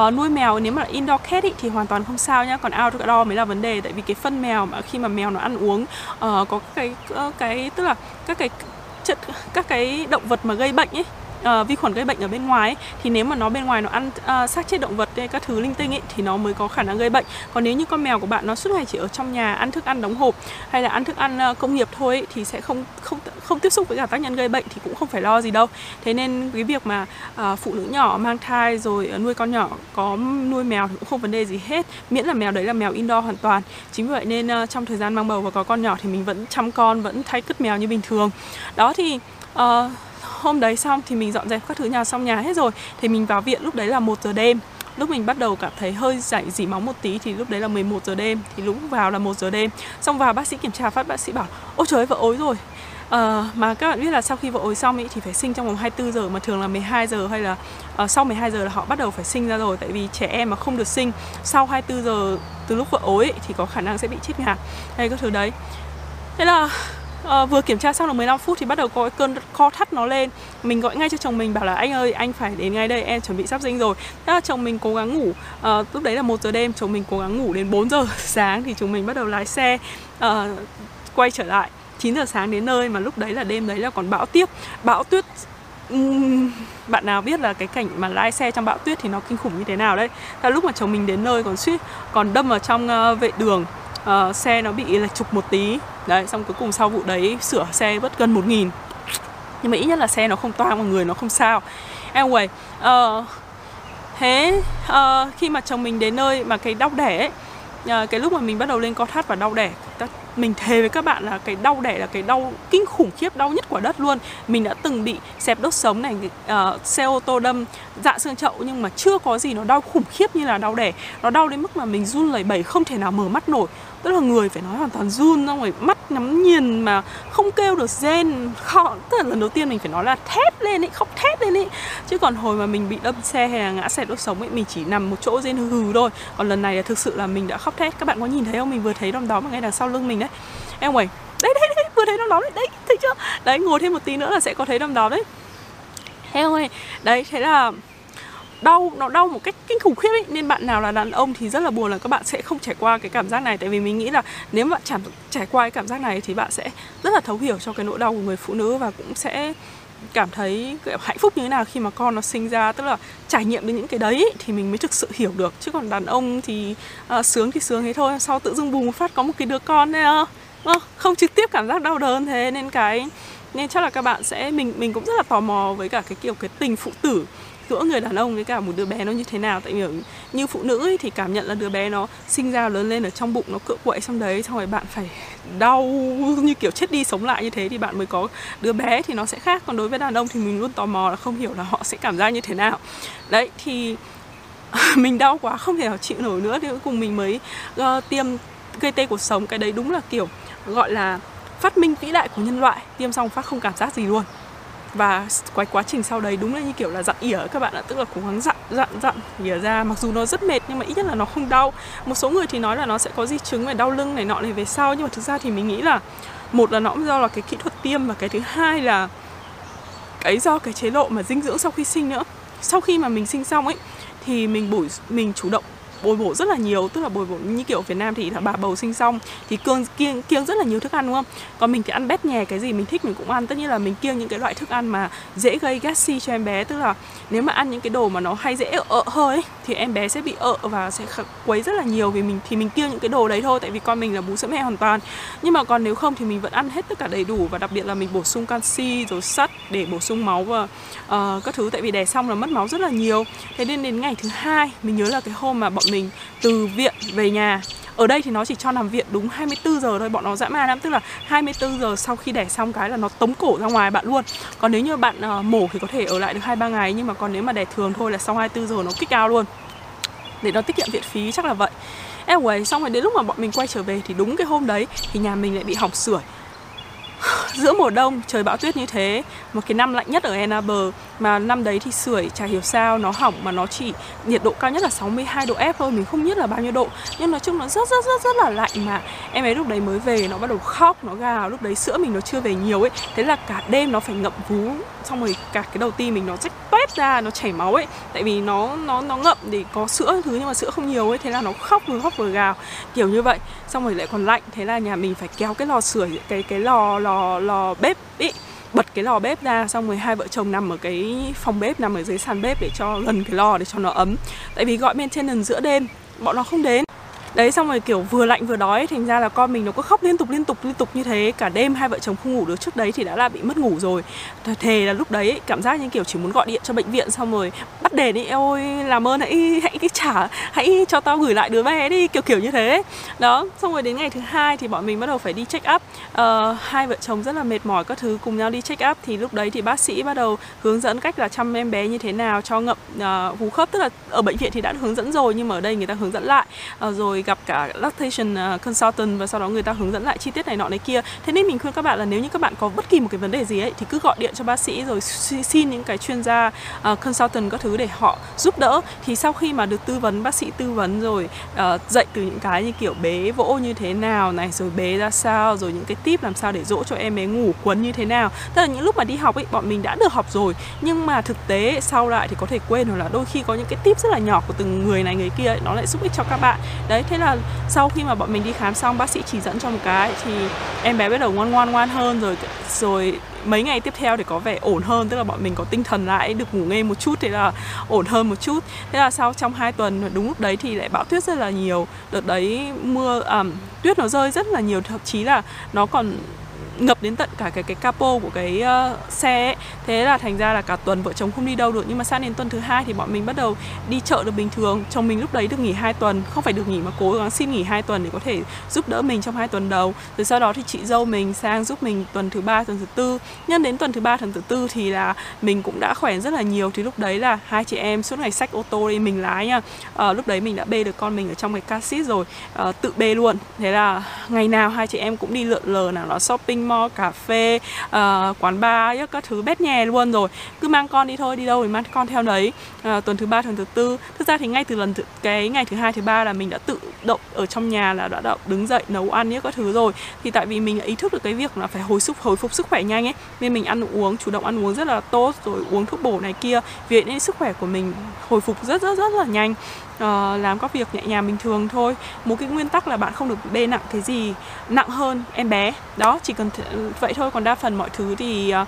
uh, nuôi mèo nếu mà là indoor cat ý, thì hoàn toàn không sao nhá, còn outdoor mới là vấn đề. Tại vì cái phân mèo mà khi mà mèo nó ăn uống uh, có cái uh, cái tức là các cái chất các cái động vật mà gây bệnh ấy, Uh, vi khuẩn gây bệnh ở bên ngoài ấy, thì nếu mà nó bên ngoài nó ăn uh, xác chết động vật hay các thứ linh tinh ấy, thì nó mới có khả năng gây bệnh. Còn nếu như con mèo của bạn nó suốt ngày chỉ ở trong nhà ăn thức ăn đóng hộp hay là ăn thức ăn uh, công nghiệp thôi ấy, thì sẽ không không không tiếp xúc với cả tác nhân gây bệnh thì cũng không phải lo gì đâu. Thế nên cái việc mà uh, phụ nữ nhỏ mang thai rồi uh, nuôi con nhỏ, có nuôi mèo thì cũng không vấn đề gì hết, miễn là mèo đấy là mèo indoor hoàn toàn. Chính vì vậy nên uh, trong thời gian mang bầu và có con nhỏ thì mình vẫn chăm con, vẫn thay cứt mèo như bình thường. Đó thì uh, hôm đấy xong thì mình dọn dẹp các thứ nhà, xong nhà hết rồi thì mình vào viện. Lúc đấy là một giờ đêm, lúc mình bắt đầu cảm thấy hơi rảy rỉ máu một tí thì lúc đấy là mười một giờ đêm, thì lúc vào là một giờ đêm. Xong vào bác sĩ kiểm tra phát, bác sĩ bảo ôi trời ơi, vỡ ối rồi. À, mà các bạn biết là sau khi vỡ ối xong ý, thì phải sinh trong vòng hai mươi tư giờ, mà thường là mười hai giờ hay là uh, sau mười hai giờ là họ bắt đầu phải sinh ra rồi. Tại vì trẻ em mà không được sinh sau hai mươi tư giờ từ lúc vỡ ối ý, thì có khả năng sẽ bị chết ngạt hay các thứ đấy. Thế là Uh, vừa kiểm tra xong được mười lăm phút thì bắt đầu có cái cơn co thắt nó lên. Mình gọi ngay cho chồng mình bảo là anh ơi, anh phải đến ngay đây, em chuẩn bị sắp sinh rồi. Thế là chồng mình cố gắng ngủ, uh, lúc đấy là một giờ đêm, chồng mình cố gắng ngủ đến bốn giờ sáng thì chúng mình bắt đầu lái xe uh, quay trở lại. chín giờ sáng đến nơi, mà lúc đấy là đêm đấy là còn bão tiếp, bão tuyết. Uhm, bạn nào biết là cái cảnh mà lái xe trong bão tuyết thì nó kinh khủng như thế nào đấy. Là lúc mà chồng mình đến nơi còn suýt còn đâm vào trong uh, vệ đường, uh, xe nó bị lệch trục một tí đấy, xong cuối cùng sau vụ đấy sửa xe mất gần một nghìn. Nhưng mà ít nhất là xe nó không toang, mọi người nó không sao. Anyway, uh, thế uh, khi mà chồng mình đến nơi mà cái đau đẻ ấy, uh, cái lúc mà mình bắt đầu lên co thắt và đau đẻ, mình thề với các bạn là cái đau đẻ là cái đau kinh khủng khiếp, đau nhất quả đất luôn. Mình đã từng bị xẹp đốt sống này, uh, xe ô tô đâm, dạ xương chậu, nhưng mà chưa có gì nó đau khủng khiếp như là đau đẻ. Nó đau đến mức mà mình run lẩy bẩy, không thể nào mở mắt nổi. Tức là người phải nói hoàn toàn run, xong rồi mắt nhắm nghiền mà không kêu được rên. Khó, tức là lần đầu tiên mình phải nói là thét lên ấy, khóc thét lên ấy. Chứ còn hồi mà mình bị đâm xe hay là ngã xẹp đốt sống ấy, mình chỉ nằm một chỗ rên hừ hừ thôi. Còn lần này là thực sự là mình đã khóc thét. Các bạn có nhìn thấy không? Mình vừa thấy đom đóm ở ngay đằng sau lưng mình đấy. Em anyway, đấy, đấy, đấy, vừa thấy đom đóm đấy, đấy, thấy chưa? Đấy, ngồi thêm một tí nữa là sẽ có thấy đom đóm đấy. Em anyway, đấy, thế là đau, nó đau một cách kinh khủng khiếp ấy. Nên bạn nào là đàn ông thì rất là buồn là các bạn sẽ không trải qua cái cảm giác này. Tại vì mình nghĩ là nếu bạn trải, trải qua cái cảm giác này thì bạn sẽ rất là thấu hiểu cho cái nỗi đau của người phụ nữ, và cũng sẽ cảm thấy hạnh phúc như thế nào khi mà con nó sinh ra. Tức là trải nghiệm đến những cái đấy thì mình mới thực sự hiểu được. Chứ còn đàn ông thì à, sướng thì sướng thế thôi, sau tự dưng bùng một phát có một cái đứa con này, à, không trực tiếp cảm giác đau đớn thế. Nên cái nên chắc là các bạn sẽ, mình mình cũng rất là tò mò với cả cái kiểu cái tình phụ tử giữa người đàn ông với cả một đứa bé nó như thế nào. Tại vì như phụ nữ ấy, thì cảm nhận là đứa bé nó sinh ra lớn lên ở trong bụng nó cựa quậy, xong đấy xong rồi bạn phải đau như kiểu chết đi sống lại như thế thì bạn mới có đứa bé, thì nó sẽ khác. Còn đối với đàn ông thì mình luôn tò mò là không hiểu là họ sẽ cảm giác như thế nào. Đấy thì mình đau quá không thể nào chịu nổi nữa, thì cuối cùng mình mới uh, tiêm gây tê cuộc sống. Cái đấy đúng là kiểu gọi là phát minh vĩ đại của nhân loại, tiêm xong phát không cảm giác gì luôn. Và cái quá trình sau đấy đúng là như kiểu là dặn ỉa các bạn ạ. Tức là cố gắng dặn, dặn, dặn ỉa ra. Mặc dù nó rất mệt nhưng mà ít nhất là nó không đau. Một số người thì nói là nó sẽ có di chứng về đau lưng này nọ này về sau. Nhưng mà thực ra thì mình nghĩ là một là nó cũng do là cái kỹ thuật tiêm, và cái thứ hai là cái do cái chế độ mà dinh dưỡng sau khi sinh nữa. Sau khi mà mình sinh xong ấy thì mình bổ, mình chủ động bồi bổ rất là nhiều. Tức là bồi bổ như kiểu Việt Nam thì là bà bầu sinh xong thì kiêng, kiêng, kiêng rất là nhiều thức ăn, đúng không? Còn mình thì ăn bét nhè, cái gì mình thích mình cũng ăn. Tất nhiên là mình kiêng những cái loại thức ăn mà dễ gây gassy cho em bé. Tức là nếu mà ăn những cái đồ mà nó hay dễ ợ hơi ấy, thì em bé sẽ bị ợ và sẽ quấy rất là nhiều. Vì mình thì mình kiêng những cái đồ đấy thôi, tại vì con mình là bú sữa mẹ hoàn toàn. Nhưng mà còn nếu không thì mình vẫn ăn hết tất cả đầy đủ. Và đặc biệt là mình bổ sung canxi rồi sắt để bổ sung máu và uh, các thứ. Tại vì đẻ xong là mất máu rất là nhiều. Thế nên đến ngày thứ hai, mình nhớ là cái hôm mà bọn mình từ viện về nhà, ở đây thì nó chỉ cho nằm viện đúng hai mươi tư giờ thôi, bọn nó dã man lắm. Tức là hai mươi tư giờ sau khi đẻ xong cái là nó tống cổ ra ngoài bạn luôn. Còn nếu như bạn uh, mổ thì có thể ở lại được hai ba ngày, nhưng mà còn nếu mà đẻ thường thôi là sau hai mươi tư giờ nó kick out luôn, để nó tiết kiệm viện phí chắc là vậy. Anyway, xong rồi đến lúc mà bọn mình quay trở về thì đúng cái hôm đấy thì nhà mình lại bị hỏng sưởi. Giữa mùa đông trời bão tuyết như thế, một cái năm lạnh nhất ở Ann Arbor, mà năm đấy thì sưởi chả hiểu sao nó hỏng, mà nó chỉ nhiệt độ cao nhất là sáu mươi hai độ F thôi, mình không biết là bao nhiêu độ, nhưng nói chung nó rất rất rất rất là lạnh. Mà em ấy lúc đấy mới về, nó bắt đầu khóc, nó gào. Lúc đấy sữa mình nó chưa về nhiều ấy, thế là cả đêm nó phải ngậm vú, xong rồi cả cái đầu ti mình nó rách toét ra, nó chảy máu ấy, tại vì nó nó nó ngậm để có sữa thứ, nhưng mà sữa không nhiều ấy, thế là nó khóc vừa khóc vừa gào kiểu như vậy. Xong rồi lại còn lạnh, thế là nhà mình phải kéo cái lò sưởi, cái cái lò lò Lò, lò bếp ý, bật cái lò bếp ra, xong rồi hai vợ chồng nằm ở cái phòng bếp, nằm ở dưới sàn bếp để cho gần cái lò để cho nó ấm. Tại vì gọi maintenance giữa đêm bọn nó không đến. Đấy, xong rồi kiểu vừa lạnh vừa đói, thành ra là con mình nó cứ khóc liên tục liên tục liên tục như thế cả đêm, hai vợ chồng không ngủ được. Trước đấy thì đã là bị mất ngủ rồi, thề là lúc đấy ấy, cảm giác như kiểu chỉ muốn gọi điện cho bệnh viện xong rồi bắt đền ấy, ôi làm ơn hãy hãy cái trả hãy cho tao gửi lại đứa bé đi, kiểu kiểu như thế đó. Xong rồi đến ngày thứ hai thì bọn mình bắt đầu phải đi check up. Uh, hai vợ chồng rất là mệt mỏi các thứ, cùng nhau đi check up. Thì lúc đấy thì bác sĩ bắt đầu hướng dẫn cách là chăm em bé như thế nào cho ngậm uh, vú khớp. Tức là ở bệnh viện thì đã hướng dẫn rồi, nhưng mà ở đây người ta hướng dẫn lại, uh, rồi gặp cả lactation consultant và sau đó người ta hướng dẫn lại chi tiết này nọ này kia. Thế nên mình khuyên các bạn là nếu như các bạn có bất kỳ một cái vấn đề gì ấy thì cứ gọi điện cho bác sĩ rồi xin những cái chuyên gia uh, consultant các thứ để họ giúp đỡ. Thì sau khi mà được tư vấn, bác sĩ tư vấn rồi uh, dạy từ những cái như kiểu bế vỗ như thế nào này, rồi bế ra sao, rồi những cái tip làm sao để dỗ cho em bé ngủ, quấn như thế nào. Tức là những lúc mà đi học ấy bọn mình đã được học rồi, nhưng mà thực tế sau lại thì có thể quên, hoặc là đôi khi có những cái tip rất là nhỏ của từng người này người kia ấy, nó lại giúp ích cho các bạn. Đấy, Thế là sau khi mà bọn mình đi khám xong, bác sĩ chỉ dẫn cho một cái thì em bé bắt đầu ngoan ngoan ngoan hơn rồi. Rồi mấy ngày tiếp theo thì có vẻ ổn hơn, tức là bọn mình có tinh thần lại, được ngủ nghe một chút thì là ổn hơn một chút. Thế là sau trong hai tuần, đúng lúc đấy thì lại bão tuyết rất là nhiều. Đợt đấy mưa, à, tuyết nó rơi rất là nhiều, thậm chí là nó còn ngập đến tận cả cái cái capo của cái uh, xe ấy. Thế là thành ra là cả tuần vợ chồng không đi đâu được. Nhưng mà sang đến tuần thứ hai thì bọn mình bắt đầu đi chợ được bình thường. Chồng mình lúc đấy được nghỉ hai tuần, không phải được nghỉ mà cố gắng xin nghỉ hai tuần để có thể giúp đỡ mình trong hai tuần đầu. Rồi sau đó thì chị dâu mình sang giúp mình tuần thứ ba, tuần thứ tư. Nhân đến tuần thứ ba, tuần thứ tư thì là mình cũng đã khỏe rất là nhiều. Thì lúc đấy là hai chị em suốt ngày xách ô tô đi, mình lái nha. À, lúc đấy mình đã bê được con mình ở trong cái car seat rồi, à, tự bê luôn. Thế là ngày nào hai chị em cũng đi lượn lờ, nào nó shopping mall, cà phê, uh, quán bar, các thứ bét nhè luôn rồi. Cứ mang con đi thôi, đi đâu thì mang con theo đấy. uh, Tuần thứ ba, tuần thứ tư, thực ra thì ngay từ lần th cái ngày thứ hai, thứ ba là mình đã tự động ở trong nhà, là đã, đã đứng dậy nấu ăn những các thứ rồi. Thì tại vì mình ý thức được cái việc là phải hồi sức, hồi phục sức khỏe nhanh ấy, nên mình ăn uống, chủ động ăn uống rất là tốt, rồi uống thuốc bổ này kia. Vì vậy nên sức khỏe của mình hồi phục rất rất rất là nhanh. Uh, làm các việc nhẹ nhàng bình thường thôi. Một cái nguyên tắc là bạn không được bê nặng cái gì nặng hơn em bé. Đó, chỉ cần vậy thôi, còn đa phần mọi thứ thì uh,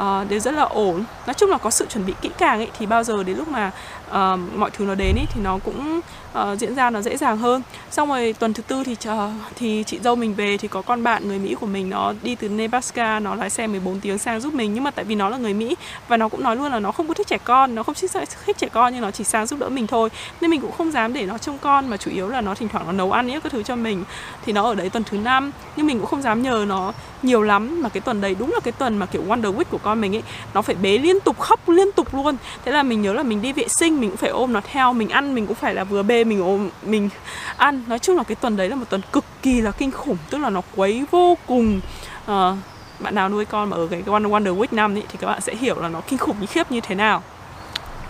uh, đều rất là ổn. Nói chung là có sự chuẩn bị kỹ càng ấy, thì bao giờ đến lúc mà uh, mọi thứ nó đến ấy, thì nó cũng uh, diễn ra nó dễ dàng hơn. Xong rồi tuần thứ tư thì, uh, thì chị dâu mình về. Thì có con bạn người Mỹ của mình, nó đi từ Nebraska, nó lái xe mười bốn tiếng sang giúp mình. Nhưng mà tại vì nó là người Mỹ và nó cũng nói luôn là nó không có thích trẻ con, nó không thích trẻ con, nhưng nó chỉ sang giúp đỡ mình thôi, nên mình cũng không dám để nó trông con. Mà chủ yếu là nó thỉnh thoảng nó nấu ăn ấy, các thứ cho mình. Thì nó ở đấy tuần thứ năm, nhưng mình cũng không dám nhờ nó nhiều lắm. Mà cái tuần đấy đúng là cái tuần mà kiểu Wonder Week của con mình ấy, nó phải bế liên tục, khóc liên tục luôn. Thế là mình nhớ là mình đi vệ sinh mình cũng phải ôm nó theo, mình ăn mình cũng phải là vừa bê mình ôm mình ăn. Nói chung là cái tuần đấy là một tuần cực kỳ là kinh khủng, tức là nó quấy vô cùng. À, bạn nào nuôi con mà ở cái Wonder Week năm ấy thì các bạn sẽ hiểu là nó kinh khủng như khiếp như thế nào.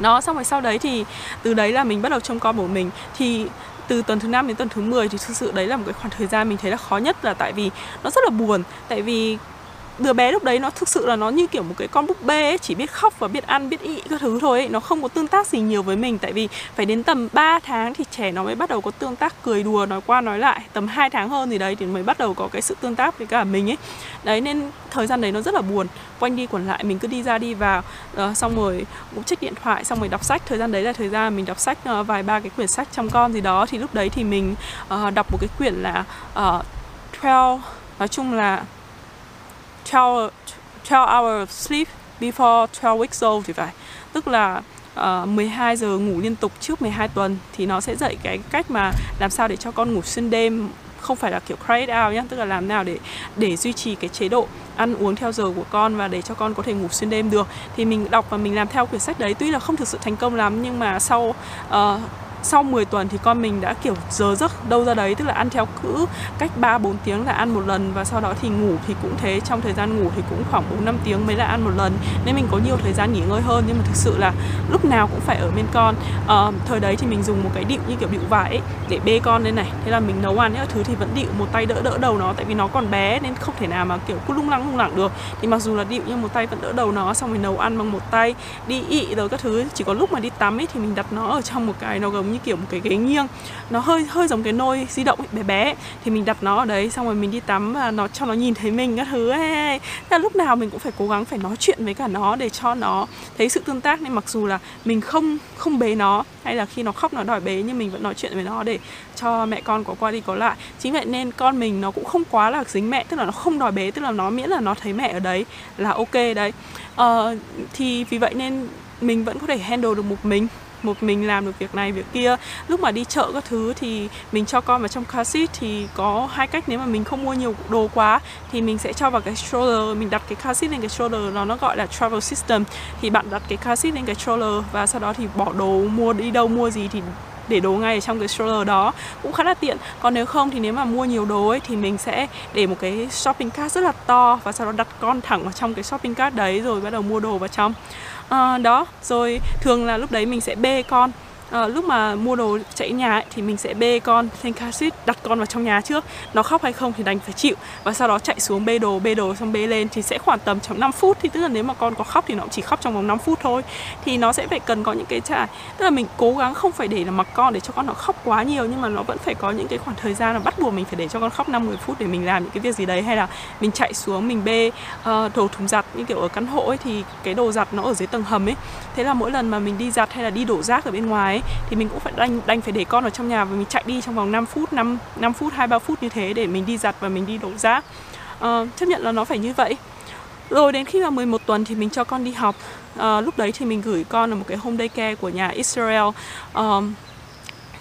Nó xong rồi sau đấy thì từ đấy là mình bắt đầu trông con của mình. Thì từ tuần thứ năm đến tuần thứ mười thì thực sự đấy là một cái khoảng thời gian mình thấy là khó nhất, là tại vì nó rất là buồn. Tại vì đứa bé lúc đấy nó thực sự là nó như kiểu một cái con búp bê ấy, chỉ biết khóc và biết ăn, biết ị các thứ thôi ấy. Nó không có tương tác gì nhiều với mình. Tại vì phải đến tầm ba tháng thì trẻ nó mới bắt đầu có tương tác cười đùa, nói qua nói lại. Tầm hai tháng hơn thì đấy thì mới bắt đầu có cái sự tương tác với cả mình ấy. Đấy, nên thời gian đấy nó rất là buồn. Quanh đi quẩn lại mình cứ đi ra đi vào, à, xong rồi cũng check điện thoại, xong rồi đọc sách. Thời gian đấy là thời gian mình đọc sách, à, vài ba cái quyển sách chăm con gì đó. Thì lúc đấy thì mình à, đọc một cái quyển là à, twelve, nói chung là twelve hours sleep before twelve weeks old thì phải. Tức là uh, mười hai giờ ngủ liên tục trước mười hai tuần. Thì nó sẽ dạy cái cách mà làm sao để cho con ngủ xuyên đêm, không phải là kiểu cry it out nhé. Tức là làm nào để để duy trì cái chế độ ăn uống theo giờ của con và để cho con có thể ngủ xuyên đêm được. Thì mình đọc và mình làm theo quyển sách đấy. Tuy là không thực sự thành công lắm, nhưng mà sau uh, sau mười tuần thì con mình đã kiểu giờ giấc đâu ra đấy. Tức là ăn theo cữ cách ba bốn tiếng là ăn một lần. Và sau đó thì ngủ thì cũng thế, trong thời gian ngủ thì cũng khoảng bốn năm tiếng mới là ăn một lần. Nên mình có nhiều thời gian nghỉ ngơi hơn. Nhưng mà thực sự là lúc nào cũng phải ở bên con. à, Thời đấy thì mình dùng một cái địu như kiểu địu vải ấy, để bê con lên này. Thế là mình nấu ăn những thứ thì vẫn địu, một tay đỡ đỡ đầu nó. Tại vì nó còn bé nên không thể nào mà kiểu cứ lung lăng lung lẳng được. Thì mặc dù là địu nhưng một tay vẫn đỡ đầu nó. Xong rồi nấu ăn bằng một tay, đi ị rồi các thứ. Chỉ có lúc mà đi tắm ấy thì mình đặt nó ở trong một cái, nó gồm như kiểu một cái ghế nghiêng, nó hơi hơi giống cái nôi di động ấy, bé bé ấy. Thì mình đặt nó ở đấy, xong rồi mình đi tắm và nó cho nó nhìn thấy mình các thứ ấy. Thế là lúc nào mình cũng phải cố gắng phải nói chuyện với cả nó để cho nó thấy sự tương tác. Nên mặc dù là mình không không bế nó, hay là khi nó khóc nó đòi bế, nhưng mình vẫn nói chuyện với nó để cho mẹ con có qua đi có lại. Chính vậy nên con mình nó cũng không quá là dính mẹ, tức là nó không đòi bế, tức là nó miễn là nó thấy mẹ ở đấy là ok đấy. Ờ, thì vì vậy nên mình vẫn có thể handle được một mình. Một mình làm được việc này, việc kia. Lúc mà đi chợ các thứ thì mình cho con vào trong car seat. Thì có hai cách, nếu mà mình không mua nhiều đồ quá thì mình sẽ cho vào cái stroller. Mình đặt cái car seat lên cái stroller, nó nó gọi là travel system. Thì bạn đặt cái car seat lên cái stroller và sau đó thì bỏ đồ, mua đi đâu mua gì thì để đồ ngay ở trong cái stroller đó, cũng khá là tiện. Còn nếu không thì nếu mà mua nhiều đồ ấy thì mình sẽ để một cái shopping cart rất là to và sau đó đặt con thẳng vào trong cái shopping cart đấy rồi bắt đầu mua đồ vào trong. À, đó, rồi thường là lúc đấy mình sẽ bê con. à, lúc mà mua đồ chạy nhà ấy, thì mình sẽ bê con lên car seat, đặt con vào trong nhà trước. Nó khóc hay không thì đành phải chịu. Và sau đó chạy xuống bê đồ, bê đồ xong bê lên thì sẽ khoảng tầm trong năm phút. Thì tức là nếu mà con có khóc thì nó cũng chỉ khóc trong vòng năm phút thôi. Thì nó sẽ phải cần có những cái trải. Tức là mình cố gắng không phải để là mặc con để cho con nó khóc quá nhiều, nhưng mà nó vẫn phải có những cái khoảng thời gian là bắt buộc mình phải để cho con khóc năm mười phút để mình làm những cái việc gì đấy, hay là mình chạy xuống mình bê uh, đồ thùng giặt. Như kiểu ở căn hộ ấy thì cái đồ giặt nó ở dưới tầng hầm ấy. Thế là mỗi lần mà mình đi giặt hay là đi đổ rác ở bên ngoài ấy, thì mình cũng phải đành, đành phải để con ở trong nhà và mình chạy đi trong vòng năm phút, năm phút, hai ba phút như thế để mình đi giặt và mình đi đổ rác. Uh, chấp nhận là nó phải như vậy. Rồi đến khi mà mười một tuần thì mình cho con đi học. À, lúc đấy thì mình gửi con ở một cái home daycare của nhà Israel. à,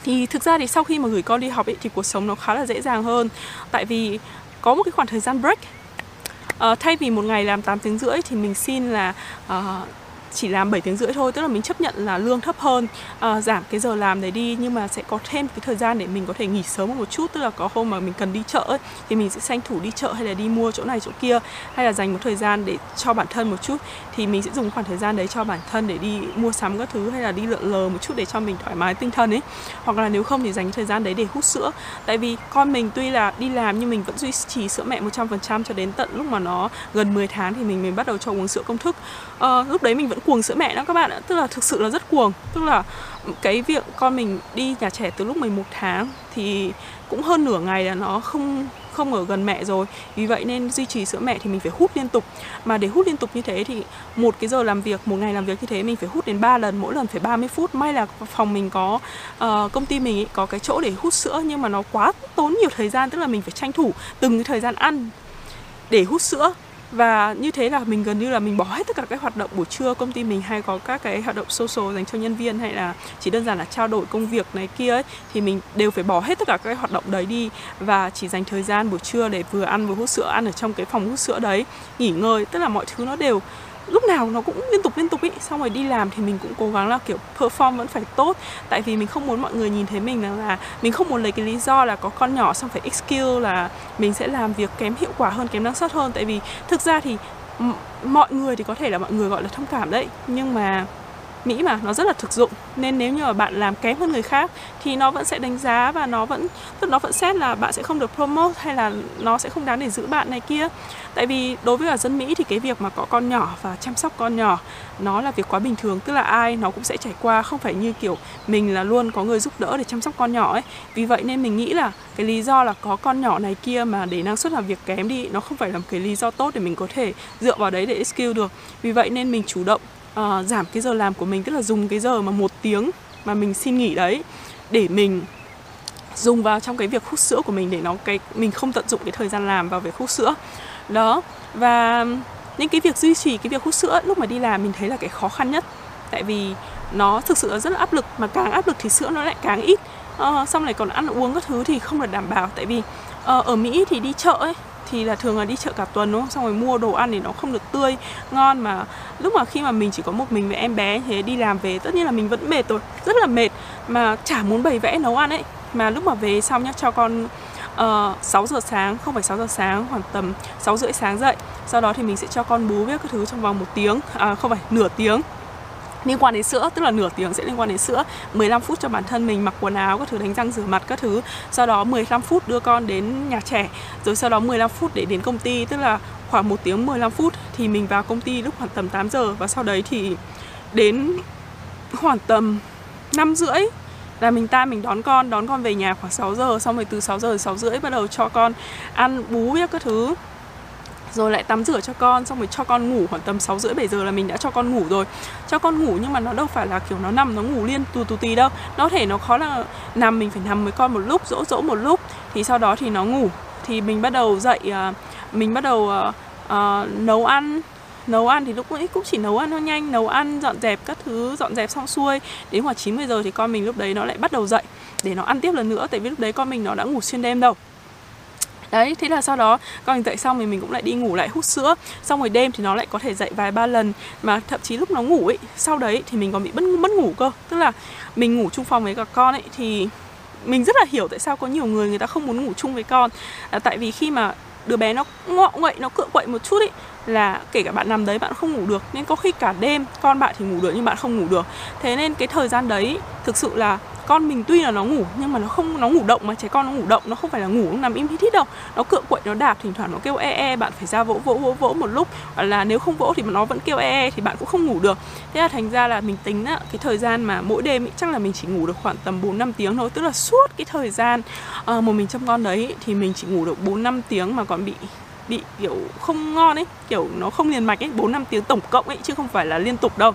Thì thực ra thì sau khi mà gửi con đi học ấy, thì cuộc sống nó khá là dễ dàng hơn. Tại vì có một cái khoảng thời gian break. à, Thay vì một ngày làm tám tiếng rưỡi thì mình xin là à, chỉ làm bảy tiếng rưỡi thôi. Tức là mình chấp nhận là lương thấp hơn, à, giảm cái giờ làm đấy đi, nhưng mà sẽ có thêm cái thời gian để mình có thể nghỉ sớm một chút. Tức là có hôm mà mình cần đi chợ ấy, thì mình sẽ tranh thủ đi chợ hay là đi mua chỗ này chỗ kia, hay là dành một thời gian để cho bản thân một chút. Thì mình sẽ dùng khoảng thời gian đấy cho bản thân để đi mua sắm các thứ, hay là đi lượn lờ một chút để cho mình thoải mái tinh thần ấy. Hoặc là nếu không thì dành thời gian đấy để hút sữa. Tại vì con mình tuy là đi làm nhưng mình vẫn duy trì sữa mẹ một trăm phần trăm cho đến tận lúc mà nó gần mười tháng thì mình mới bắt đầu cho uống sữa công thức. à, Lúc đấy mình vẫn cuồng sữa mẹ đó các bạn ạ. Tức là thực sự là rất cuồng. Tức là cái việc con mình đi nhà trẻ từ lúc mười một tháng thì cũng hơn nửa ngày là nó không không ở gần mẹ rồi. Vì vậy nên duy trì sữa mẹ thì mình phải hút liên tục. Mà để hút liên tục như thế thì một cái giờ làm việc, một ngày làm việc như thế mình phải hút đến ba lần, mỗi lần phải ba mươi phút. May là phòng mình có, uh, công ty mình ấy, có cái chỗ để hút sữa, nhưng mà nó quá tốn nhiều thời gian. Tức là mình phải tranh thủ từng cái thời gian ăn để hút sữa. Và như thế là mình gần như là mình bỏ hết tất cả các hoạt động buổi trưa. Công ty mình hay có các cái hoạt động social dành cho nhân viên, hay là chỉ đơn giản là trao đổi công việc này kia ấy, thì mình đều phải bỏ hết tất cả các hoạt động đấy đi và chỉ dành thời gian buổi trưa để vừa ăn vừa hút sữa, ăn ở trong cái phòng hút sữa đấy, nghỉ ngơi. Tức là mọi thứ nó đều lúc nào nó cũng liên tục liên tục ý. Xong rồi đi làm thì mình cũng cố gắng là kiểu perform vẫn phải tốt. Tại vì mình không muốn mọi người nhìn thấy mình là, là mình không muốn lấy cái lý do là có con nhỏ xong phải excuse là mình sẽ làm việc kém hiệu quả hơn, kém năng suất hơn. Tại vì thực ra thì mọi người thì có thể là mọi người gọi là thông cảm đấy, nhưng mà Mỹ mà nó rất là thực dụng, nên nếu như mà bạn làm kém hơn người khác thì nó vẫn sẽ đánh giá và nó vẫn tức nó vẫn xét là bạn sẽ không được promote, hay là nó sẽ không đáng để giữ bạn này kia. Tại vì đối với cả dân Mỹ thì cái việc mà có con nhỏ và chăm sóc con nhỏ nó là việc quá bình thường. Tức là ai nó cũng sẽ trải qua, không phải như kiểu mình là luôn có người giúp đỡ để chăm sóc con nhỏ ấy. Vì vậy nên mình nghĩ là cái lý do là có con nhỏ này kia mà để năng suất làm việc kém đi, nó không phải là một cái lý do tốt để mình có thể dựa vào đấy để excuse được. Vì vậy nên mình chủ động Uh, giảm cái giờ làm của mình. Tức là dùng cái giờ mà một tiếng mà mình xin nghỉ đấy để mình dùng vào trong cái việc hút sữa của mình, để nó cái mình không tận dụng cái thời gian làm vào việc hút sữa đó. Và những cái việc duy trì cái việc hút sữa ấy, lúc mà đi làm mình thấy là cái khó khăn nhất. Tại vì nó thực sự là rất là áp lực, mà càng áp lực thì sữa nó lại càng ít. uh, Xong lại còn ăn uống các thứ thì không được đảm bảo. Tại vì uh, ở Mỹ thì đi chợ ấy thì là thường là đi chợ cả tuần đúng không? Xong rồi mua đồ ăn thì nó không được tươi, ngon. Mà lúc mà khi mà mình chỉ có một mình với em bé thế, đi làm về tất nhiên là mình vẫn mệt rồi, rất là mệt, mà chả muốn bày vẽ nấu ăn ấy. Mà lúc mà về xong nhá, cho con uh, sáu giờ sáng, không phải sáu giờ sáng, khoảng tầm sáu rưỡi sáng dậy. Sau đó thì mình sẽ cho con bú với các thứ trong vòng một tiếng, à, không phải nửa tiếng liên quan đến sữa. Tức là nửa tiếng sẽ liên quan đến sữa, mười lăm phút cho bản thân mình mặc quần áo các thứ, đánh răng rửa mặt các thứ. Sau đó mười lăm phút đưa con đến nhà trẻ, rồi sau đó mười lăm phút để đến công ty. Tức là khoảng một tiếng mười lăm phút thì mình vào công ty lúc khoảng tầm tám giờ. Và sau đấy thì đến khoảng tầm năm rưỡi là mình ta mình đón con, đón con về nhà khoảng sáu giờ. Xong rồi từ sáu giờ đến sáu rưỡi bắt đầu cho con ăn bú biết các thứ, rồi lại tắm rửa cho con, xong rồi cho con ngủ. Khoảng tầm sáu rưỡi bảy giờ là mình đã cho con ngủ rồi. Cho con ngủ nhưng mà nó đâu phải là kiểu nó nằm nó ngủ liên tù tù tì đâu. Nó thể nó khó là nằm, mình phải nằm với con một lúc, dỗ dỗ một lúc thì sau đó thì nó ngủ. Thì mình bắt đầu dậy, mình bắt đầu nấu ăn. Nấu ăn thì lúc ấy cũng chỉ nấu ăn nó nhanh, nấu ăn, dọn dẹp các thứ, dọn dẹp xong xuôi. Đến khoảng chín mươi giờ thì con mình lúc đấy nó lại bắt đầu dậy để nó ăn tiếp lần nữa. Tại vì lúc đấy con mình nó đã ngủ xuyên đêm đâu. Đấy, thế là sau đó con mình dậy xong thì mình cũng lại đi ngủ, lại hút sữa. Xong rồi đêm thì nó lại có thể dậy vài ba lần. Mà thậm chí lúc nó ngủ ấy, sau đấy thì mình còn bị mất, mất ngủ cơ. Tức là mình ngủ chung phòng với cả con ấy thì mình rất là hiểu tại sao có nhiều người người ta không muốn ngủ chung với con. À, tại vì khi mà đứa bé nó ngọ nguậy, nó cựa quậy một chút ấy, là kể cả bạn nằm đấy bạn không ngủ được, nên có khi cả đêm con bạn thì ngủ được nhưng bạn không ngủ được. Thế nên cái thời gian đấy thực sự là con mình tuy là nó ngủ nhưng mà nó không, nó ngủ động, mà trẻ con nó ngủ động, nó không phải là ngủ nó nằm im hít hít đâu, nó cựa quậy, nó đạp, thỉnh thoảng nó kêu e e, bạn phải ra vỗ vỗ vỗ vỗ một lúc, hoặc là nếu không vỗ thì nó vẫn kêu e e thì bạn cũng không ngủ được. Thế là thành ra là mình tính á, cái thời gian mà mỗi đêm ý, chắc là mình chỉ ngủ được khoảng tầm bốn năm tiếng thôi, tức là suốt cái thời gian uh, mà mình chăm con đấy thì mình chỉ ngủ được bốn năm tiếng mà còn bị bị kiểu không ngon ấy, kiểu nó không liền mạch ấy, bốn năm tiếng tổng cộng ấy chứ không phải là liên tục đâu.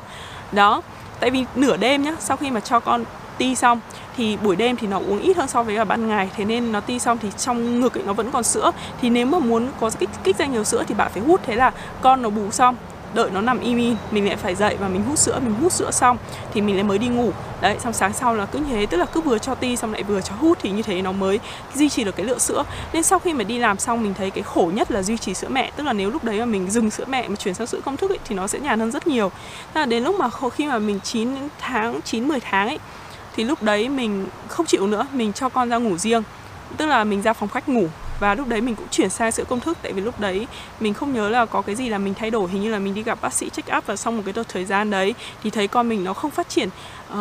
Đó, tại vì nửa đêm nhá, sau khi mà cho con ti xong thì buổi đêm thì nó uống ít hơn so với cả ban ngày, thế nên nó ti xong thì trong ngực ấy nó vẫn còn sữa, thì nếu mà muốn có kích, kích ra nhiều sữa thì bạn phải hút. Thế là con nó bú xong, đợi nó nằm im im mình lại phải dậy và mình hút sữa, mình hút sữa xong thì mình lại mới đi ngủ. Đấy, xong sáng sau là cứ như thế, tức là cứ vừa cho ti xong lại vừa cho hút thì như thế nó mới duy trì được cái lượng sữa. Nên sau khi mà đi làm xong mình thấy cái khổ nhất là duy trì sữa mẹ, tức là nếu lúc đấy mà mình dừng sữa mẹ mà chuyển sang sữa công thức ấy, thì nó sẽ nhàn hơn rất nhiều. Thế là đến lúc mà khi mà mình chín tháng, chín mười tháng ấy thì lúc đấy mình không chịu nữa, mình cho con ra ngủ riêng, tức là mình ra phòng khách ngủ. Và lúc đấy mình cũng chuyển sang sữa công thức, tại vì lúc đấy mình không nhớ là có cái gì là mình thay đổi, hình như là mình đi gặp bác sĩ check up, và sau một cái đợt thời gian đấy thì thấy con mình nó không phát triển uh,